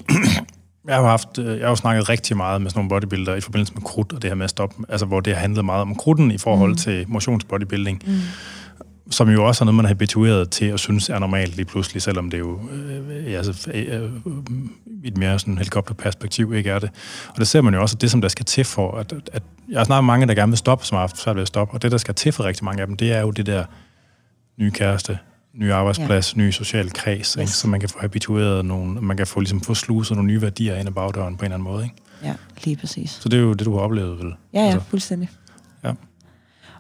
Jeg har, haft, jeg har jo snakket rigtig meget med sådan nogle bodybuildere i forbindelse med krudt, og det her med at stoppe, altså hvor det har handlet meget om krudten i forhold mm. til motionsbodybuilding, mm. som jo også er noget, man er habitueret til at synes er normalt lige pludselig, selvom det jo øh, altså, øh, i et mere sådan helikopterperspektiv ikke er det. Og det ser man jo også, at det, som der skal til for, at, at jeg har snakket mange, der gerne vil stoppe, som har haft svært ved at stoppe, og det, der skal til for rigtig mange af dem, det er jo det der nye kæreste, ny arbejdsplads, yeah. ny social kreds, yes. så man kan få habitueret nogle, man kan få, ligesom, få sluset nogle nye værdier ind ad bagdøren på en eller anden måde. Ikke? Ja, lige præcis. Så det er jo det, du har oplevet, vel? Ja, ja, altså. Fuldstændig. Ja.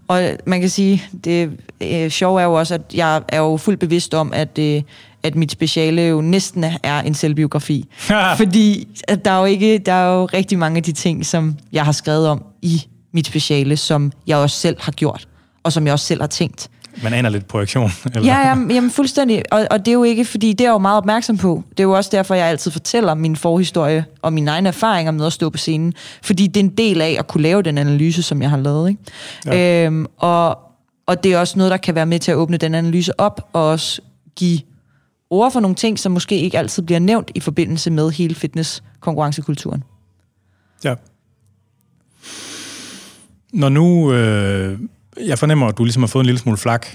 Og man kan sige, det øh, sjove er jo også, at jeg er jo fuldt bevidst om, at, øh, at mit speciale jo næsten er en selvbiografi. Fordi at der, er jo ikke, der er jo rigtig mange af de ting, som jeg har skrevet om i mit speciale, som jeg også selv har gjort, og som jeg også selv har tænkt. Man aner lidt projektion, eller? Ja, jamen, jamen fuldstændig. Og, og det er jo ikke, fordi det er jo meget opmærksom på. Det er jo også derfor, jeg altid fortæller min forhistorie og mine egne erfaringer med at stå på scenen. Fordi det er en del af at kunne lave den analyse, som jeg har lavet. Ikke? Ja. Øhm, og, og det er også noget, der kan være med til at åbne den analyse op, og også give ord for nogle ting, som måske ikke altid bliver nævnt i forbindelse med hele fitness-konkurrencekulturen. Ja. Når nu... Øh Jeg fornemmer, at du ligesom har fået en lille smule flak.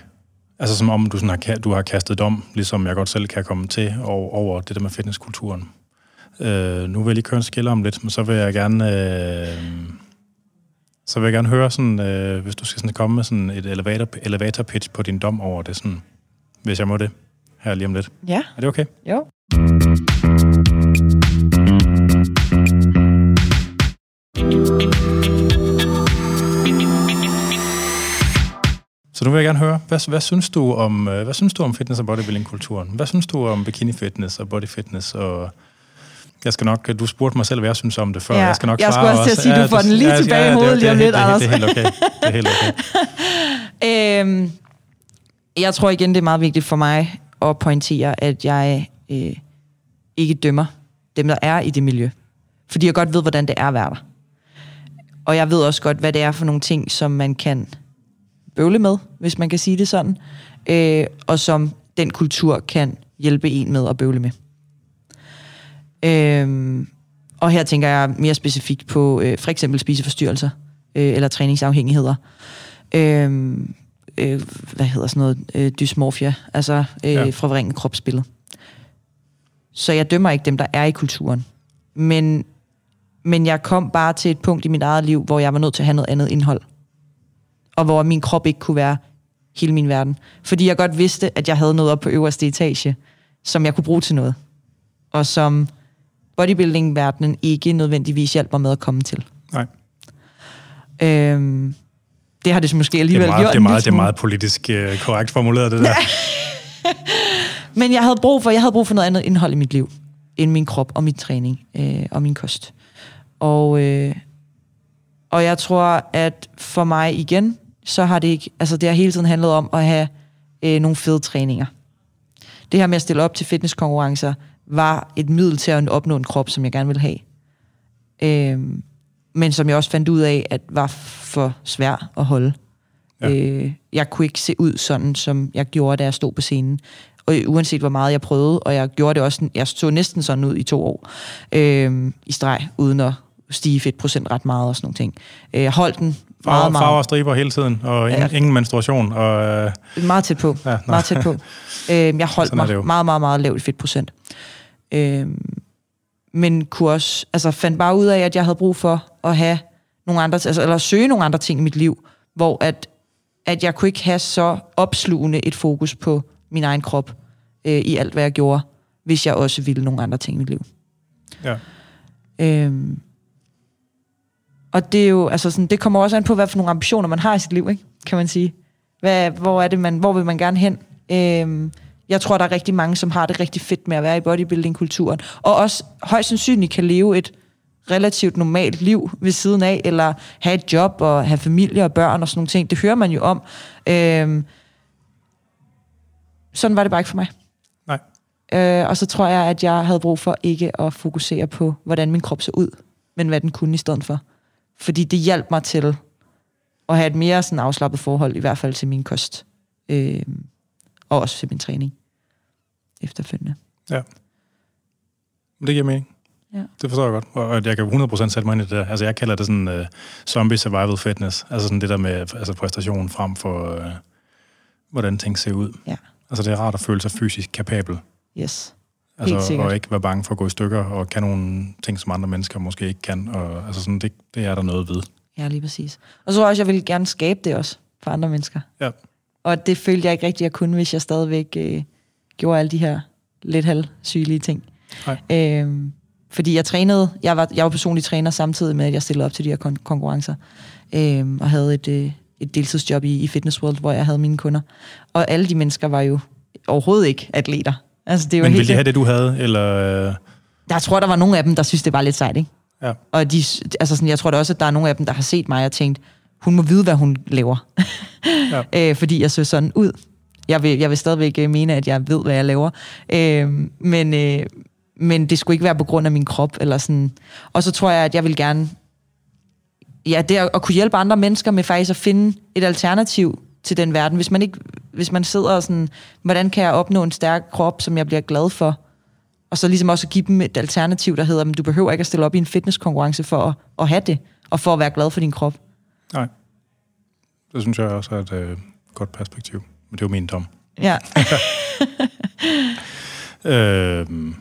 Altså som om, du, sådan har, du har kastet dom, ligesom jeg godt selv kan komme til, over, over det der med fitnesskulturen. Øh, nu vil jeg lige køre en skiller om lidt, men så vil jeg gerne, øh, så vil jeg gerne høre, sådan, øh, hvis du skal sådan komme med sådan et elevator, elevator pitch på din dom over det, sådan, hvis jeg må det, her lige om lidt. Ja. Er det okay? Jo. Så nu vil jeg gerne høre, hvad, hvad synes du om hvad synes du om fitness og bodybuilding-kulturen? Hvad synes du om bikini-fitness og body-fitness? Og jeg skal nok, du spurgte mig selv, hvad jeg synes om det før. Ja, jeg skal nok jeg svare også. Jeg skulle også til at sige, at du får ja, den lige ja, tilbage ja, i hovedet lige om lidt, Anders. Det er helt okay. Det er helt okay. øhm, jeg tror igen, det er meget vigtigt for mig at pointere, at jeg øh, ikke dømmer dem, der er i det miljø. Fordi jeg godt ved, hvordan det er at være der. Og jeg ved også godt, hvad det er for nogle ting, som man kan... bøvle med, hvis man kan sige det sådan, øh, og som den kultur kan hjælpe en med at bøvle med. Øh, og her tænker jeg mere specifikt på øh, for eksempel spiseforstyrrelser øh, eller træningsafhængigheder. Øh, øh, hvad hedder sådan noget? Øh, dysmorfia, altså øh, ja. forvrænget kropsbillede. så jeg dømmer ikke dem, der er i kulturen. Men, men jeg kom bare til et punkt i mit eget liv, hvor jeg var nødt til at have noget andet indhold. Og hvor min krop ikke kunne være hele min verden. Fordi jeg godt vidste, at jeg havde noget op på øverste etage, som jeg kunne bruge til noget. Og som bodybuilding-verdenen ikke nødvendigvis hjælper mig med at komme til. Nej. Øhm, det har det så måske alligevel det meget, gjort. Det er, meget, det er meget politisk øh, korrekt formuleret, det der. Men jeg havde, brug for, jeg havde brug for noget andet indhold i mit liv, end min krop og min træning øh, og min kost. Og, øh, og jeg tror, at for mig igen, så har det ikke... Altså, det har hele tiden handlet om at have øh, nogle fede træninger. Det her med at stille op til fitnesskonkurrencer var et middel til at opnå en krop, som jeg gerne ville have. Øh, men som jeg også fandt ud af, at var for svær at holde. Ja. Øh, jeg kunne ikke se ud sådan, som jeg gjorde, da jeg stod på scenen. Og uanset hvor meget jeg prøvede, og jeg gjorde det også, jeg så næsten sådan ud i to år øh, i streg, uden at stige fedtprocent ret meget og sådan nogle ting. Jeg øh, holdt den meget, farver, meget... Farver og striber hele tiden, og ingen, ja. ingen menstruation. Og, øh... Meget tæt på. Ja, meget tæt på. Øh, jeg holdt mig meget, meget, meget, meget lavt i fedtprocent. Øh, men kunne også, altså fandt bare ud af, at jeg havde brug for at have nogle andre, altså, eller søge nogle andre ting i mit liv, hvor at, at jeg kunne ikke have så opslugende et fokus på min egen krop øh, i alt, hvad jeg gjorde, hvis jeg også ville nogle andre ting i mit liv. Ja. Øhm, og det er jo, altså sådan, det kommer også an på, hvad for nogle ambitioner man har i sit liv, ikke? Kan man sige. Hvad, hvor er det man, hvor vil man gerne hen? Øhm, jeg tror, der er rigtig mange, som har det rigtig fedt med at være i bodybuilding-kulturen, og også højst sandsynligt kan leve et relativt normalt liv ved siden af, eller have et job og have familie og børn og sådan nogle ting. Det hører man jo om. Øhm, Sådan var det bare ikke for mig. Nej. Øh, og så tror jeg, at jeg havde brug for ikke at fokusere på, hvordan min krop så ud, men hvad den kunne i stedet for. Fordi det hjalp mig til at have et mere sådan afslappet forhold, i hvert fald til min kost. Øh, og også til min træning. Efterfølgende. Ja. Men det giver mening. Ja. Det forstår jeg godt. Og jeg kan hundrede procent sætte mig ind i det der. Altså, jeg kalder det sådan uh, zombie survival fitness. Altså sådan det der med altså præstationen frem for, uh, hvordan ting ser ud. Ja. Altså, det er rart at føle sig fysisk kapabel. Yes. Helt altså, sikkert. Og ikke være bange for at gå i stykker, og kan nogle ting, som andre mennesker måske ikke kan. Og, altså, sådan, det, det er der noget ved. Ja, lige præcis. Og så tror jeg også, jeg ville gerne skabe det også for andre mennesker. Ja. Og det følte jeg ikke rigtig, jeg kunne, hvis jeg stadigvæk øh, gjorde alle de her lidt halvsygelige ting. Øhm, fordi jeg trænede, jeg var, jeg var personlig træner samtidig med, at jeg stillede op til de her kon- konkurrencer. Øhm, og havde et... Øh, et deltidsjob i, i Fitness World, hvor jeg havde mine kunder. Og alle de mennesker var jo overhovedet ikke atleter. Altså, det var Men ville de have det, du havde? Eller? Jeg tror, der var nogle af dem, der synes det var lidt sejt, ikke? Ja. Og de, altså sådan, jeg tror da også, at der er nogle af dem, der har set mig og tænkt, hun må vide, hvad hun laver. Ja. Æ, fordi jeg så sådan ud. Jeg vil, jeg vil stadigvæk mene, at jeg ved, hvad jeg laver. Æ, men, øh, men det skulle ikke være på grund af min krop. Eller sådan. Og så tror jeg, at jeg vil gerne... Ja, det at, at kunne hjælpe andre mennesker med faktisk at finde et alternativ til den verden. Hvis man, ikke, hvis man sidder og sådan, hvordan kan jeg opnå en stærk krop, som jeg bliver glad for? Og så ligesom også give dem et alternativ, der hedder, men du behøver ikke at stille op i en fitnesskonkurrence for at, at have det, og for at være glad for din krop. Nej. Det synes jeg også er et øh, godt perspektiv. Men det er jo min dom. Ja. øhm...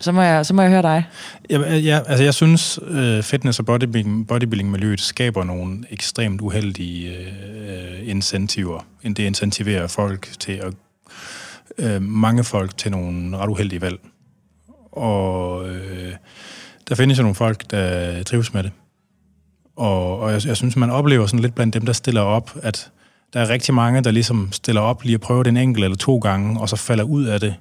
Så må, jeg, så må jeg høre dig. Ja, ja, altså jeg synes, øh, fitness- og bodybuilding, bodybuilding-miljøet skaber nogle ekstremt uheldige øh, incentiver. Det incentiverer folk til at... Øh, mange folk til nogle ret uheldige valg. Og øh, der findes jo nogle folk, der trives med det. Og, og jeg, jeg synes, man oplever sådan lidt blandt dem, der stiller op, at der er rigtig mange, der ligesom stiller op lige at prøve det en enkelt eller to gange, og så falder ud af det.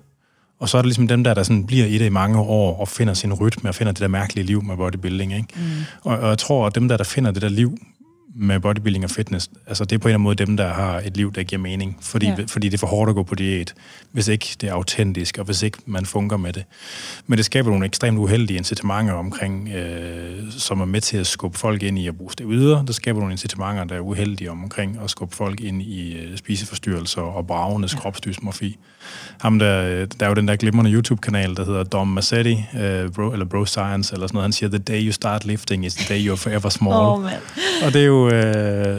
Og så er det ligesom dem der, der sådan bliver i det i mange år, og finder sin rytme, og finder det der mærkelige liv med bodybuilding, ikke? Mm. Og, og jeg tror, at dem der, der finder det der liv med bodybuilding og fitness, altså det er på en eller anden måde dem, der har et liv, der giver mening, fordi, yeah. fordi det er for hårdt at gå på diæt, hvis ikke det er autentisk, og hvis ikke man fungerer med det. Men det skaber nogle ekstremt uheldige incitamenter omkring, øh, som er med til at skubbe folk ind i at bruge det videre. Det skaber nogle incitamenter, der er uheldige omkring at skubbe folk ind i øh, spiseforstyrrelser og bragenes yeah. kropsdysmorfi. Ham der, der er jo den der glimrende YouTube-kanal, der hedder Dom Masetti, øh, bro, eller Bro Science, eller sådan noget. Han siger, the day you start lifting is the day you're forever small. Oh, man. Og det er jo Øh,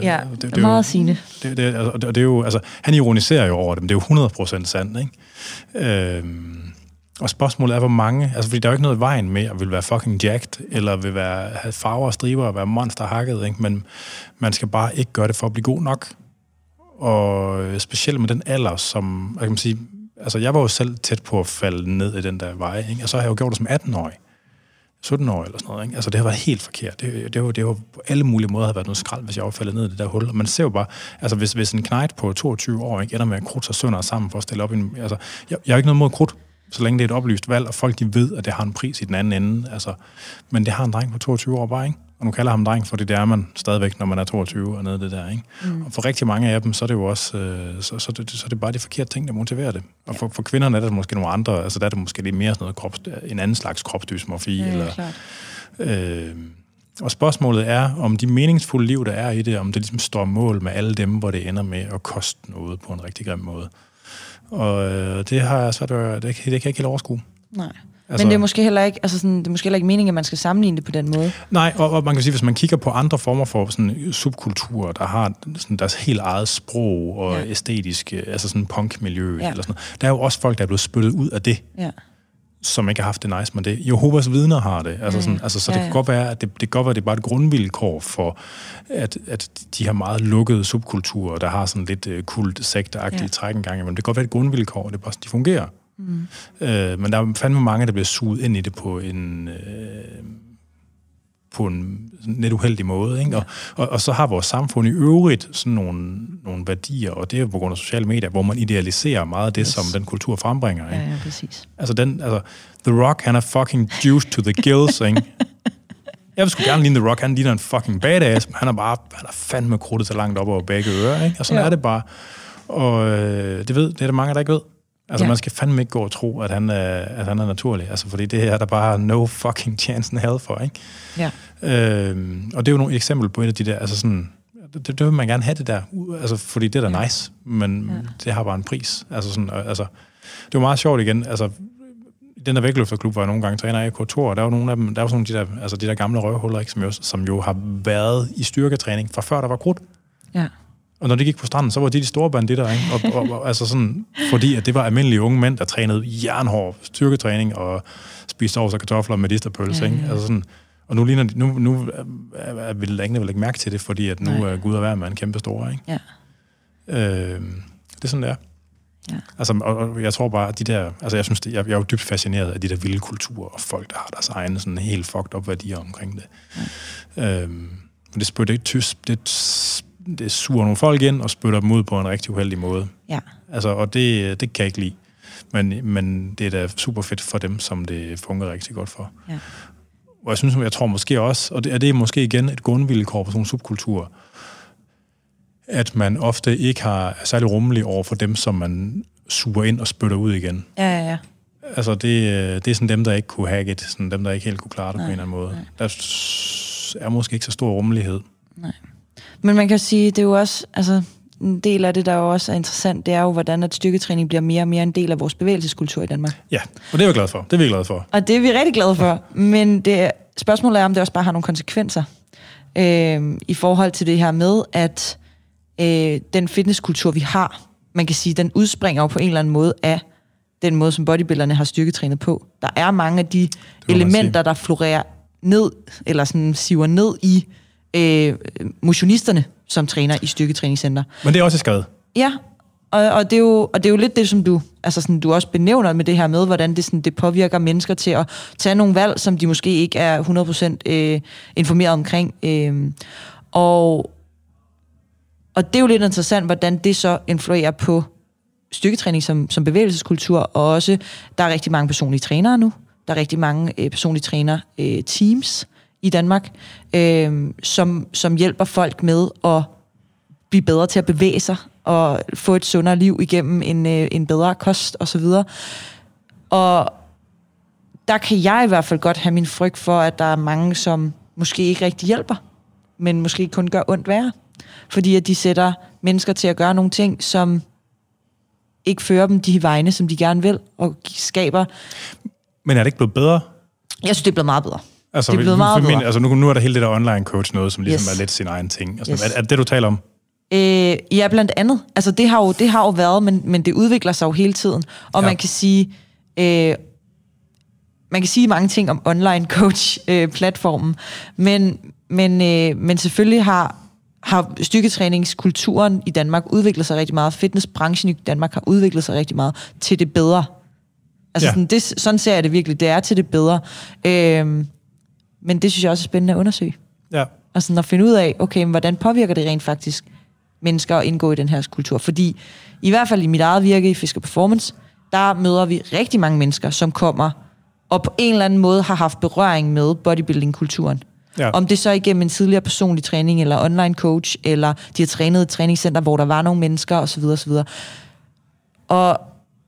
ja, det, det er meget sigende. Det, det, og det er jo, altså, han ironiserer jo over det, men det er jo hundrede procent sandt, ikke? Øhm, Og spørgsmålet er, hvor mange... Altså, fordi der er jo ikke noget i vejen med at vil være fucking jacked, eller vil være, have farver og striber og være monsterhakket, ikke? Men man skal bare ikke gøre det for at blive god nok. Og specielt med den alder, som... Jeg kan man sige, altså, jeg var jo selv tæt på at falde ned i den der vej, ikke? Og så har jeg jo gjort det som atten-årig. sytten-årig eller sådan noget, ikke? Altså, det har været helt forkert. Det, det, det var på alle mulige måder har været noget skrald, hvis jeg var faldet ned i det der hul. Og man ser jo bare... Altså, hvis, hvis en knægt på toogtyve år, ikke, ender med at krudt sig sønder sammen for at stille op i en... Altså, jeg, jeg har ikke noget mod krudt, så længe det er et oplyst valg, og folk de ved, at det har en pris i den anden ende. Altså, men det har en dreng på toogtyve år bare, ikke? Og nu kalder ham dreng, for det er man stadigvæk, når man er toogtyve og nede det der, ikke? Mm. Og for rigtig mange af dem, så er det jo også, øh, så, så, det, så er det bare de forkerte ting, der motiverer det. Og for, for kvinderne er der måske nogle andre, altså der er det måske lidt mere sådan noget krop, en anden slags kropsdysmorfi. Ja, eller, øh, og spørgsmålet er, om de meningsfulde liv, der er i det, om det ligesom står mål med alle dem, hvor det ender med at koste noget på en rigtig grim måde. Og det har jeg svært ved, det kan jeg ikke helt overskue. Nej. Altså, men det er måske heller ikke, altså sådan, det er måske heller ikke meningen, at man skal sammenligne det på den måde. Nej, og, og man kan sige, hvis man kigger på andre former for sådan subkulturer, der har sådan deres helt eget sprog og ja. æstetiske, altså sådan punkmiljø ja. eller sådan. Der er jo også folk, der er blevet spyttet ud af det. Ja. Som ikke har haft det nice med det. Jehovas vidner har det. Altså sådan, mm. altså, så det ja, ja. kan godt være, at det, det, godt være, at det er bare et grundvilkår for, at, at de her meget lukkede subkulturer, der har sådan lidt uh, kult, sekteagtige ja. træk engang imellem. Det kan godt være et grundvilkår, det er bare, de fungerer. Mm. Øh, men der er fandme mange, der bliver suget ind i det på en... Øh, på en lidt uheldig måde, ikke? Ja. Og, og, og så har vores samfund i øvrigt sådan nogle, nogle værdier, og det er på grund af sociale medier, hvor man idealiserer meget af det, yes. som den kultur frembringer, ikke? Ja, ja, præcis. Altså, den, altså, The Rock, han er fucking juiced to the gills, ikke? Jeg vil sgu gerne ligne The Rock, han ligner en fucking badass, men han er bare, han er fandme krudtet så langt op over begge ører, ikke? Og sådan ja. er det bare. Og øh, det ved, det er der mange, der ikke ved. Altså, ja. man skal fandme ikke gå og tro, at han er, at han er naturlig. Altså, fordi det her, der bare no fucking chance in hell for, ikke? Ja. Øhm, og det er jo nogle eksempler på et af de der, altså sådan, det, det vil man gerne have det der, altså, fordi det er da ja. nice, men ja. det har bare en pris. Altså, sådan, altså, det var meget sjovt igen, altså, den der vægtløfterklub, hvor jeg nogle gange træner af K to, og der er jo nogle af dem, der er jo sådan de der, altså, de der gamle røvhuller, ikke, som, jo, som jo har været i styrketræning fra før der var krudt. Ja. Og når de gik på stranden, så var de de store banditter, ikke? Og, og, og, altså sådan, fordi at det var almindelige unge mænd, der trænede jernhård styrketræning og spiste sovs og kartofler med medisterpølse, ikke? Altså sådan, og nu ligner de, nu, nu vil ingen vel ikke mærke til det, fordi at nu Nej. er Gud og hver mand kæmpe store, ikke? Ja. Øh, det er sådan, det er. Ja. Altså, og, og jeg tror bare, at de der... Altså, jeg synes, det, jeg, jeg er jo dybt fascineret af de der vilde kulturer og folk, der har deres egne sådan helt fucked up værdier omkring det. Ja. Øh, og det spurgte ikke tysk... Det det suger nogle folk ind og spytter dem ud på en rigtig uheldig måde. Ja. Altså, og det, det kan jeg ikke lide. Men, men det er da super fedt for dem, som det fungerer rigtig godt for. Ja. Og jeg synes, jeg tror måske også, og det, og det er måske igen et grundvilkår for sådan nogle subkulturer, at man ofte ikke har særlig rummelig over for dem, som man suger ind og spytter ud igen. Ja, ja, ja. Altså, det, det er sådan dem, der ikke kunne hacke det, sådan dem, der ikke helt kunne klare det nej, på en eller anden måde. Nej. Der er måske ikke så stor rummelighed. Nej. Men man kan sige, det er jo også, altså en del af det, der jo også er interessant, det er jo, hvordan at styrketræning bliver mere og mere en del af vores bevægelseskultur i Danmark. Ja, og det er vi glade for. Det er vi glade for. Og det er vi rigtig glade for. Men det, spørgsmålet er, om det også bare har nogle konsekvenser øh, i forhold til det her med, at øh, den fitnesskultur, vi har, man kan sige, den udspringer jo på en eller anden måde af den måde, som bodybuilderne har styrketrænet på. Der er mange af de elementer, der florerer ned, eller sådan siver ned i Øh, motionisterne, som træner i styrketræningscenter. Men det er også skade. Ja, og, og, det er jo, og det er jo lidt det, som du, altså sådan, du også benævner med det her med, hvordan det, sådan, det påvirker mennesker til at tage nogle valg, som de måske ikke er hundrede procent øh, informeret omkring. Øh, og, og det er jo lidt interessant, hvordan det så influerer på styrketræning som, som bevægelseskultur, og også, der er rigtig mange personlige trænere nu. Der er rigtig mange øh, personlige træner øh, teams i Danmark, øh, som, som hjælper folk med at blive bedre til at bevæge sig, og få et sundere liv igennem en, øh, en bedre kost, og så videre. Og der kan jeg i hvert fald godt have min frygt for, at der er mange, som måske ikke rigtig hjælper, men måske kun gør ondt værre. Fordi at de sætter mennesker til at gøre nogle ting, som ikke fører dem de vegne, som de gerne vil, og skaber... Men er det ikke blevet bedre? Jeg synes, det er blevet meget bedre. Altså, det er blevet meget min, altså nu, nu er der hele det der online coach noget, som ligesom yes. er lidt sin egen ting. Altså, yes. er, er det det, du taler om? Øh, ja, blandt andet. Altså det har jo, det har jo været, men, men det udvikler sig jo hele tiden. Og ja. man kan sige, øh, man kan sige mange ting om online coach-platformen, øh, men, men, øh, men selvfølgelig har, har styrketræningskulturen i Danmark udviklet sig rigtig meget, fitnessbranchen i Danmark har udviklet sig rigtig meget til det bedre. Altså, ja. sådan, det, sådan ser jeg det virkelig, det er til det bedre. Øh, men det synes jeg også er spændende at undersøge. Ja. Og sådan at finde ud af, okay, men hvordan påvirker det rent faktisk mennesker at indgå i den her kultur? Fordi i hvert fald i mit eget virke i Fisker Performance, der møder vi rigtig mange mennesker, som kommer og på en eller anden måde har haft berøring med bodybuilding-kulturen. Ja. Om det så igennem en tidligere personlig træning, eller online coach, eller de har trænet i et træningscenter, hvor der var nogle mennesker, osv. osv. Og,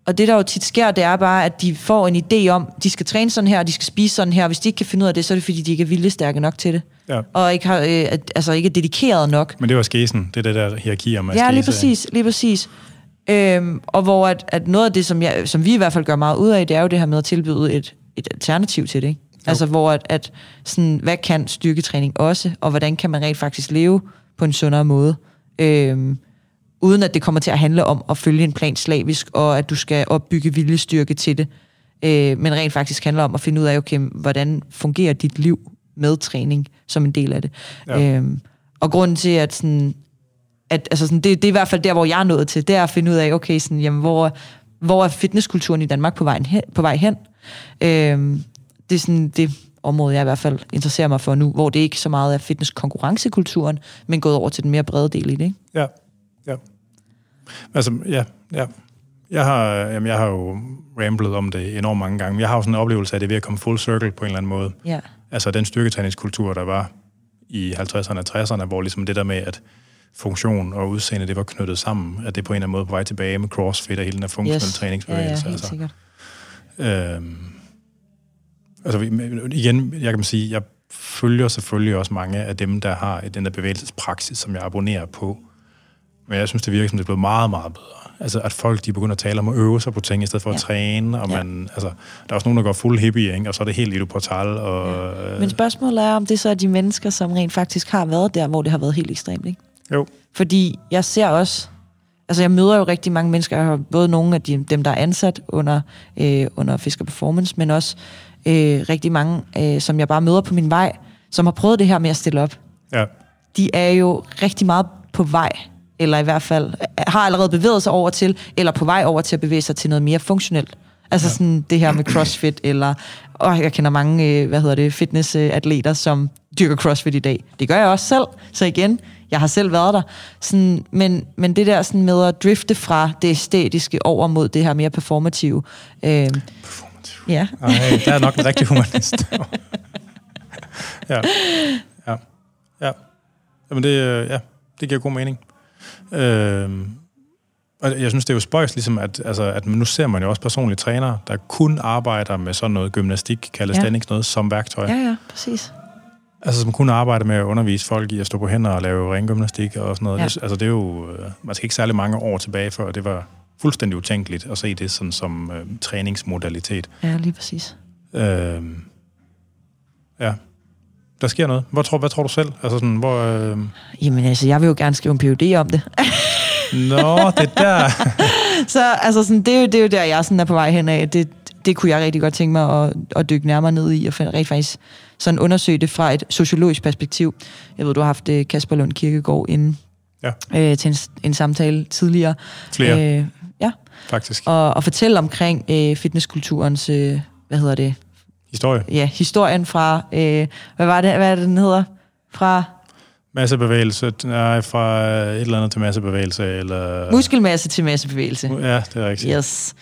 og det, der jo tit sker, det er bare, at de får en idé om, de skal træne sådan her, og de skal spise sådan her. Hvis de ikke kan finde ud af det, så er det, fordi de ikke er viljestærke nok til det. Ja. Og ikke har, øh, altså ikke er dedikeret nok. Men det var skesen, det er det der hierarki om at skese. Ja, lige præcis, lige præcis. Øhm, og hvor at, at noget af det, som, jeg, som vi i hvert fald gør meget ud af, det er jo det her med at tilbyde et, et alternativ til det, ikke? Altså hvor at, at sådan, hvad kan styrketræning også, og hvordan kan man rent faktisk leve på en sundere måde, øhm, uden at det kommer til at handle om at følge en plan slavisk, og at du skal opbygge viljestyrke til det, øh, men rent faktisk handler om at finde ud af, okay, hvordan fungerer dit liv med træning som en del af det. Ja. Øhm, og grunden til, at sådan, at, altså sådan, det, det er i hvert fald der, hvor jeg er nået til, det er at finde ud af, okay, sådan, jamen, hvor, hvor er fitnesskulturen i Danmark på, vejen hen, på vej hen? Øhm, det er sådan det område, jeg i hvert fald interesserer mig for nu, hvor det ikke så meget er fitnesskonkurrencekulturen, men gået over til den mere brede del i det, ikke? Ja, ja. Altså, ja, ja. Jeg har, jamen, jeg har jo ramblet om det enormt mange gange, men jeg har jo sådan en oplevelse af, at det er ved at komme full circle på en eller anden måde. Ja. Altså den styrketræningskultur, der var i halvtredserne og tresserne, hvor ligesom det der med, at funktion og udseende, det var knyttet sammen, at det på en eller anden måde på vej tilbage med CrossFit og hele den her funktionelle yes. træningsbevægelse. Ja, ja, helt sikkert. Altså, øhm, altså igen, jeg kan sige, jeg følger selvfølgelig også mange af dem, der har den der bevægelsespraksis, som jeg abonnerer på. Men jeg synes, det virker som, det er blevet meget, meget bedre. Altså, at folk, de begynder at tale om at øve sig på ting, i stedet for ja. at træne, og man, ja. altså, der er også nogen, der går fuld hippie, ikke? Og så er det helt Lido Portal, og... Ja. Men spørgsmålet er, om det så er de mennesker, som rent faktisk har været der, hvor det har været helt ekstremt, ikke? Jo. Fordi jeg ser også... Altså, jeg møder jo rigtig mange mennesker, jeg har både nogle af de, dem, der er ansat under, øh, under Fisker Performance, men også øh, rigtig mange, øh, som jeg bare møder på min vej, som har prøvet det her med at stille op. Ja. De er jo rigtig meget på vej, eller i hvert fald har allerede bevæget sig over til, eller på vej over til at bevæge sig til noget mere funktionelt. Altså ja. sådan det her med CrossFit, eller... Og jeg kender mange, hvad hedder det, fitnessatleter, som dyrker CrossFit i dag. Det gør jeg også selv, så igen, jeg har selv været der. Sådan, men, men det der sådan med at drifte fra det æstetiske over mod det her mere performative... Øh, performative? Ja. Ej, der er nok en rigtig humanist. ja. Ja. Ja. Jamen det, ja, det giver god mening. Øh, og jeg synes, det er jo spøjs, ligesom at, altså, at nu ser man jo også personlige trænere, der kun arbejder med sådan noget gymnastik, calisthenics, ja. noget som værktøj. Ja, ja, præcis. Altså, som kun arbejder med at undervise folk i at stå på hænder og lave ringgymnastik og sådan noget. Ja. Det, altså, det er jo... Man skal ikke særlig mange år tilbage før, og det var fuldstændig utænkeligt at se det sådan som øh, træningsmodalitet. Ja, lige præcis. Øh, ja. Der sker noget. Hvad tror, hvad tror du selv? Altså sådan, hvor... Øh... Jamen altså, jeg vil jo gerne skrive en P H D om det. Nå, det der... Så altså sådan, det er jo, det er jo der, jeg sådan er på vej hen af. Det, det kunne jeg rigtig godt tænke mig at, at dykke nærmere ned i, og find, rigtig faktisk sådan undersøge det fra et sociologisk perspektiv. Jeg ved, du har haft Kasper Lund Kirkegaard inden ja. øh, til en, en samtale tidligere. Flere. Øh, ja. Faktisk. Og, og fortælle omkring øh, fitnesskulturens, øh, hvad hedder det... Historie. Ja, historien fra, øh, hvad var det, hvad er det, den hedder? Fra? Massebevægelse, nej, fra et eller andet til massebevægelse, eller... Muskelmasse til massebevægelse. Ja, det er rigtigt. Yes.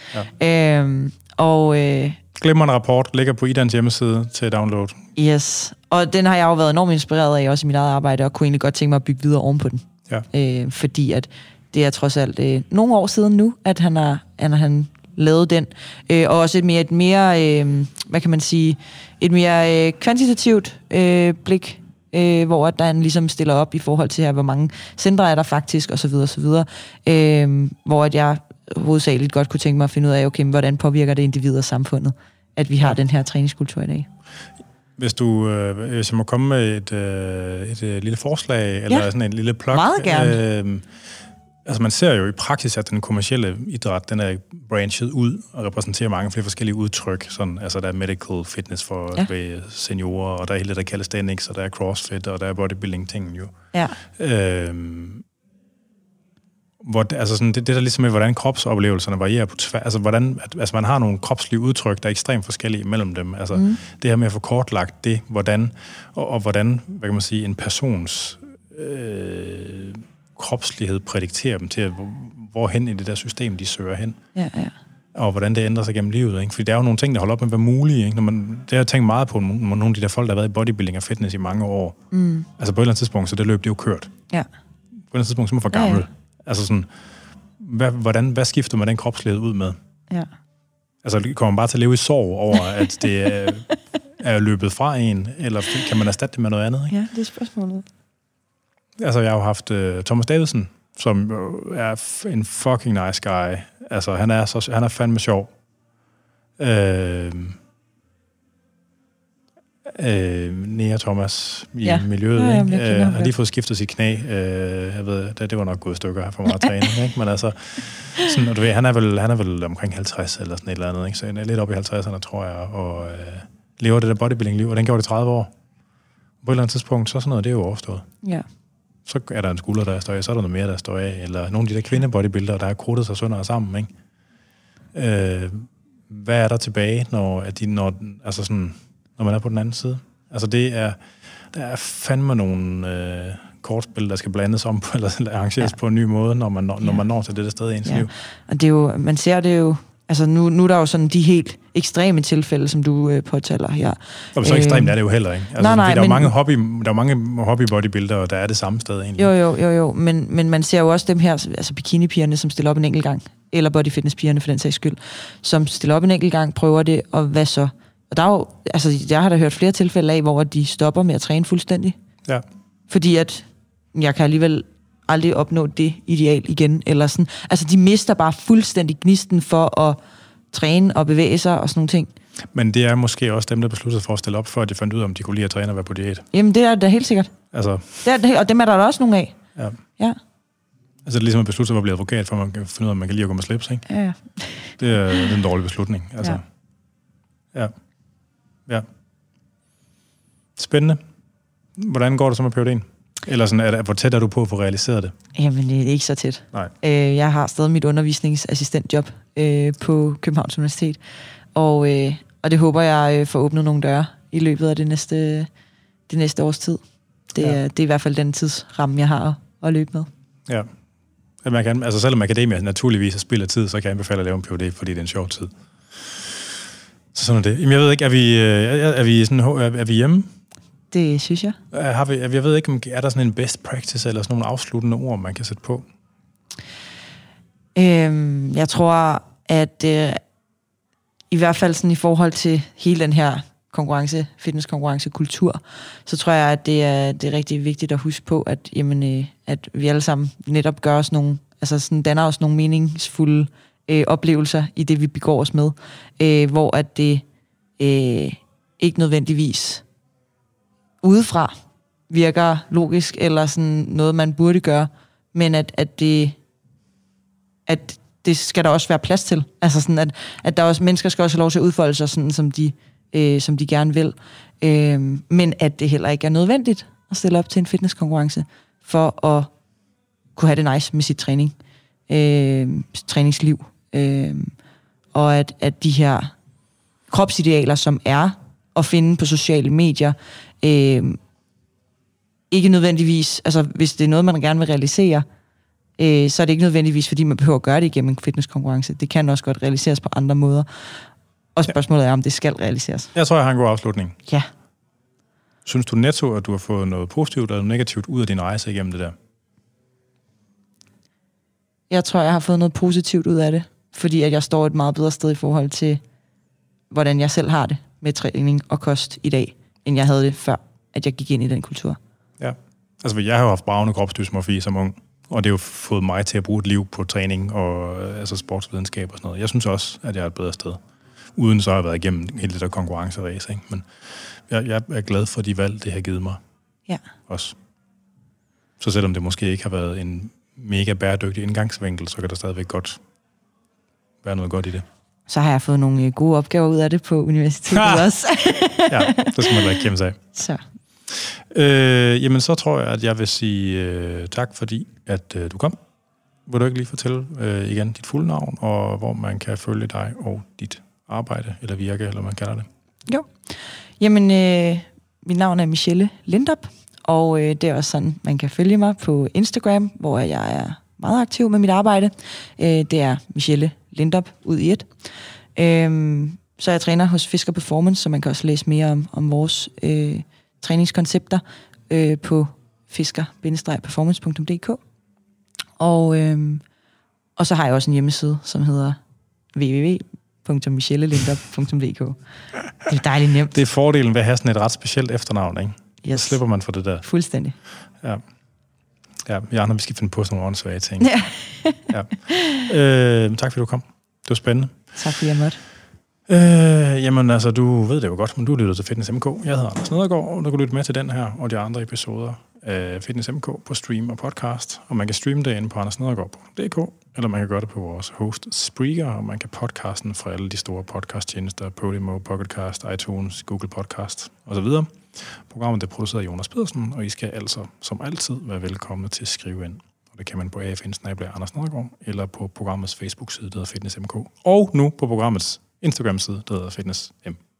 Ja. Øhm, og... Øh, Glimrende rapport, ligger på Idans hjemmeside til download. Yes, og den har jeg jo været enormt inspireret af, også i mit eget arbejde, og kunne egentlig godt tænke mig at bygge videre ovenpå den. Ja. Øh, fordi at det er trods alt øh, nogle år siden nu, at han har... At han lavede den, øh, og også et mere, et mere øh, hvad kan man sige, et mere øh, kvantitativt øh, blik, øh, hvor der han ligesom stiller op i forhold til her, hvor mange centre er der faktisk, og så videre, og så videre, øh, hvor at jeg hovedsageligt godt kunne tænke mig at finde ud af, okay, hvordan påvirker det individet og samfundet, at vi har den her træningskultur i dag. Hvis du øh, hvis jeg må komme med et, øh, et øh, lille forslag, eller ja, sådan en lille plug. Meget gerne. Øh, Altså man ser jo i praksis, at den kommercielle idræt, den er branchet ud og repræsenterer mange flere forskellige udtryk. Sådan, altså der er medical fitness for ja. seniorer, og der er hele det, der calisthenics, og der er crossfit, og der er bodybuilding-tingen jo. Ja. Øhm, hvor, altså sådan, det, det der ligesom er, hvordan kropsoplevelserne varierer på tværs. Altså, hvordan, at, altså man har nogle kropslige udtryk, der er ekstremt forskellige mellem dem. Altså mm. det her med at få kortlagt det, hvordan, og, og hvordan, hvad kan man sige, en persons... Øh, kropslighed prædikterer dem til, hvorhen i det der system, de søger hen. Ja, ja. Og hvordan det ændrer sig gennem livet. Ikke? Fordi der er jo nogle ting, der holder op med at være mulige. Ikke? Når man, det har jeg tænkt meget på, nogle af de der folk, der har været i bodybuilding og fitness i mange år. Mm. Altså på et eller andet tidspunkt, så det løb det jo kørt. Ja. På et eller andet tidspunkt, så er man for gammel. Ja, ja. Altså sådan, hvad, hvordan, hvad skifter man den kropslighed ud med? Ja. Altså kommer man bare til at leve i sorg over, at det er, er løbet fra en, eller kan man erstatte det med noget andet? Ikke? Ja, det er spørgsmålet. Altså, jeg har jo haft uh, Thomas Davidsen, som er f- en fucking nice guy. Altså, han er, så, han er fandme sjov. Øh, øh, Nia Thomas i ja. miljøet, ja, ikke? Øh, har lige fået skiftet sit knæ. Øh, jeg ved, det, det var nok gået i stykker for meget træning, ikke? Men altså, sådan, og du ved, han er, vel, han er vel omkring halvtreds eller sådan et eller andet, ikke? Så han er lidt oppe i halvtredserne, tror jeg, og øh, lever det der bodybuilding-liv, og den gjorde det tredive år. På et eller andet tidspunkt, så sådan noget, det er jo overstået. Ja. Så er der en skulder, der står af, så er der noget mere, der står af, eller nogle af de der kvindebodybuildere, der har krudtet sig sønder og sammen, ikke? Øh, hvad er der tilbage, når, at de, når, altså sådan, når man er på den anden side? Altså det er, der er fandme nogle øh, kortspil, der skal blandes om, eller arrangeres ja. på en ny måde, når man når, ja. når, man når til det der sted i ens ja. liv. Og det er jo, man ser det jo, altså nu, nu er der jo sådan de helt ekstreme tilfælde, som du øh, påtaler her. Og så ekstremt er det jo heller, ikke? Altså, nej, nej, der, men... er mange hobby, der er mange hobbybodybuildere, der er det samme sted egentlig. Jo, jo, jo, jo. Men, men man ser jo også dem her, altså bikinipigerne, som stiller op en enkelt gang, eller bodyfitnesspigerne for den sags skyld, som stiller op en enkelt gang, prøver det, og hvad så? Og der er jo, altså jeg har da hørt flere tilfælde af, hvor de stopper med at træne fuldstændig. Ja. Fordi at, jeg kan alligevel aldrig opnå det ideal igen, eller sådan. Altså de mister bare fuldstændig gnisten for at træne og bevæge sig og sådan nogle ting. Men det er måske også dem, der besluttede for at stille op, før de fandt ud af, om de kunne lide at træne og være på diæt. Jamen, det er da helt sikkert. Altså... Det er, og dem er der også nogle af. Ja. Ja. Altså, det er ligesom at beslutte sig for at blive advokat, for man kan finde ud af, om man kan lide at gå med slips, ikke? Ja. Det er, det er en dårlig beslutning. Altså. Ja. Ja. Ja. Spændende. Hvordan går det så med P H D'en? Eller sådan, er der, hvor tæt er du på at få realiseret det? Jamen, det er ikke så tæt. Nej. Øh, jeg har stadig mit undervisningsassistentjob øh, på Københavns Universitet, og, øh, og det håber jeg øh, får åbnet nogle døre i løbet af det næste, det næste års tid. Det, ja. det er i hvert fald den tidsramme, jeg har at, at løbe med. Ja. Man kan, altså, selvom akademia naturligvis er spild af tid, så kan jeg anbefale at lave en P H D, fordi det er en sjov tid. Så sådan er det. Jamen, jeg ved ikke, er vi, er, er vi, sådan, er vi hjemme? Det synes jeg. Har vi, jeg ved ikke, om er der sådan en best practice, eller sådan nogle afsluttende ord, man kan sætte på? Øhm, jeg tror, at øh, i hvert fald sådan i forhold til hele den her konkurrence, fitness-konkurrence-kultur, så tror jeg, at det er, det er rigtig vigtigt at huske på, at, jamen, øh, at vi alle sammen netop gør os nogle, altså sådan danner os nogle meningsfulde øh, oplevelser i det, vi begår os med, øh, hvor at det øh, ikke nødvendigvis udefra virker logisk, eller sådan noget, man burde gøre, men at, at, det, at det skal der også være plads til. Altså sådan, at, at der også, mennesker skal også have lov til at udfolde sig, sådan, som, de, øh, som de gerne vil. Øh, men at det heller ikke er nødvendigt at stille op til en fitnesskonkurrence, for at kunne have det nice med sit træning, øh, sit træningsliv. Øh, og at, at de her kropsidealer, som er at finde på sociale medier, Øh, ikke nødvendigvis, altså hvis det er noget, man gerne vil realisere, øh, så er det ikke nødvendigvis, fordi man behøver at gøre det igennem en fitnesskonkurrence. Det kan også godt realiseres på andre måder. Og spørgsmålet er, om det skal realiseres. Jeg tror, jeg har en god afslutning. Ja. Synes du netto, at du har fået noget positivt eller negativt ud af din rejse igennem det der? Jeg tror, jeg har fået noget positivt ud af det, fordi at jeg står et meget bedre sted i forhold til, hvordan jeg selv har det med træning og kost i dag, end jeg havde det før, at jeg gik ind i den kultur. Ja. Altså, jeg har jo haft bravende kropsdysmorfi som ung, og det har jo fået mig til at bruge et liv på træning og altså sportsvidenskab og sådan noget. Jeg synes også, at jeg er et bedre sted, uden så at have været igennem hele det der konkurrenceræs, ikke? Men jeg, jeg er glad for de valg, det har givet mig. Ja. Også. Så selvom det måske ikke har været en mega bæredygtig indgangsvinkel, så kan der stadigvæk godt være noget godt i det. Så har jeg fået nogle gode opgaver ud af det på universitetet ah! også. Ja, det skal man da ikke kæmpe sig af. Så. Øh, jamen, så tror jeg, at jeg vil sige øh, tak, fordi at øh, du kom. Vil du ikke lige fortælle øh, igen dit fulde navn, og hvor man kan følge dig og dit arbejde, eller virke, eller man kalder det? Jo. Jamen, øh, mit navn er Michelle Lindop, og øh, det er også sådan, man kan følge mig på Instagram, hvor jeg er meget aktiv med mit arbejde. Øh, det er Michelle Lindop ud i et. Øh, så jeg træner hos Fisker Performance, så man kan også læse mere om, om vores øh, træningskoncepter øh, på fisker bindestreg performance punktum d k. Og, øh, og så har jeg også en hjemmeside, som hedder w w w punktum michelle lindop punktum d k. Det er dejligt nemt. Det er fordelen ved at have sådan et ret specielt efternavn, ikke? Yes. Så slipper man for det der. Fuldstændig. Ja. Ja, vi andre, vi skal finde på sådan nogle åndssvage ting. Ja. Ja. Øh, tak fordi du kom. Det var spændende. Tak fordi jeg måtte. Øh, jamen altså, du ved det jo godt, men du lytter til Fitness M K. Jeg hedder Anders Nedergaard, og du kan lytte med til den her og de andre episoder af Fitness M K på stream og podcast. Og man kan streame det inde på anders nedergaard punktum d k, eller man kan gøre det på vores host Spreaker, og man kan podcasten fra alle de store podcasttjenester, Podimo, Pocketcast, iTunes, Google Podcast osv. Programmet er produceret af Jonas Pedersen, og I skal altså som altid være velkomne til at skrive ind. Og det kan man på a f n bindestreg anders nedergaard, eller på programmets Facebook-side, der hedder Fitness M K, og nu på programmets Instagram-side, der hedder Fitness M K.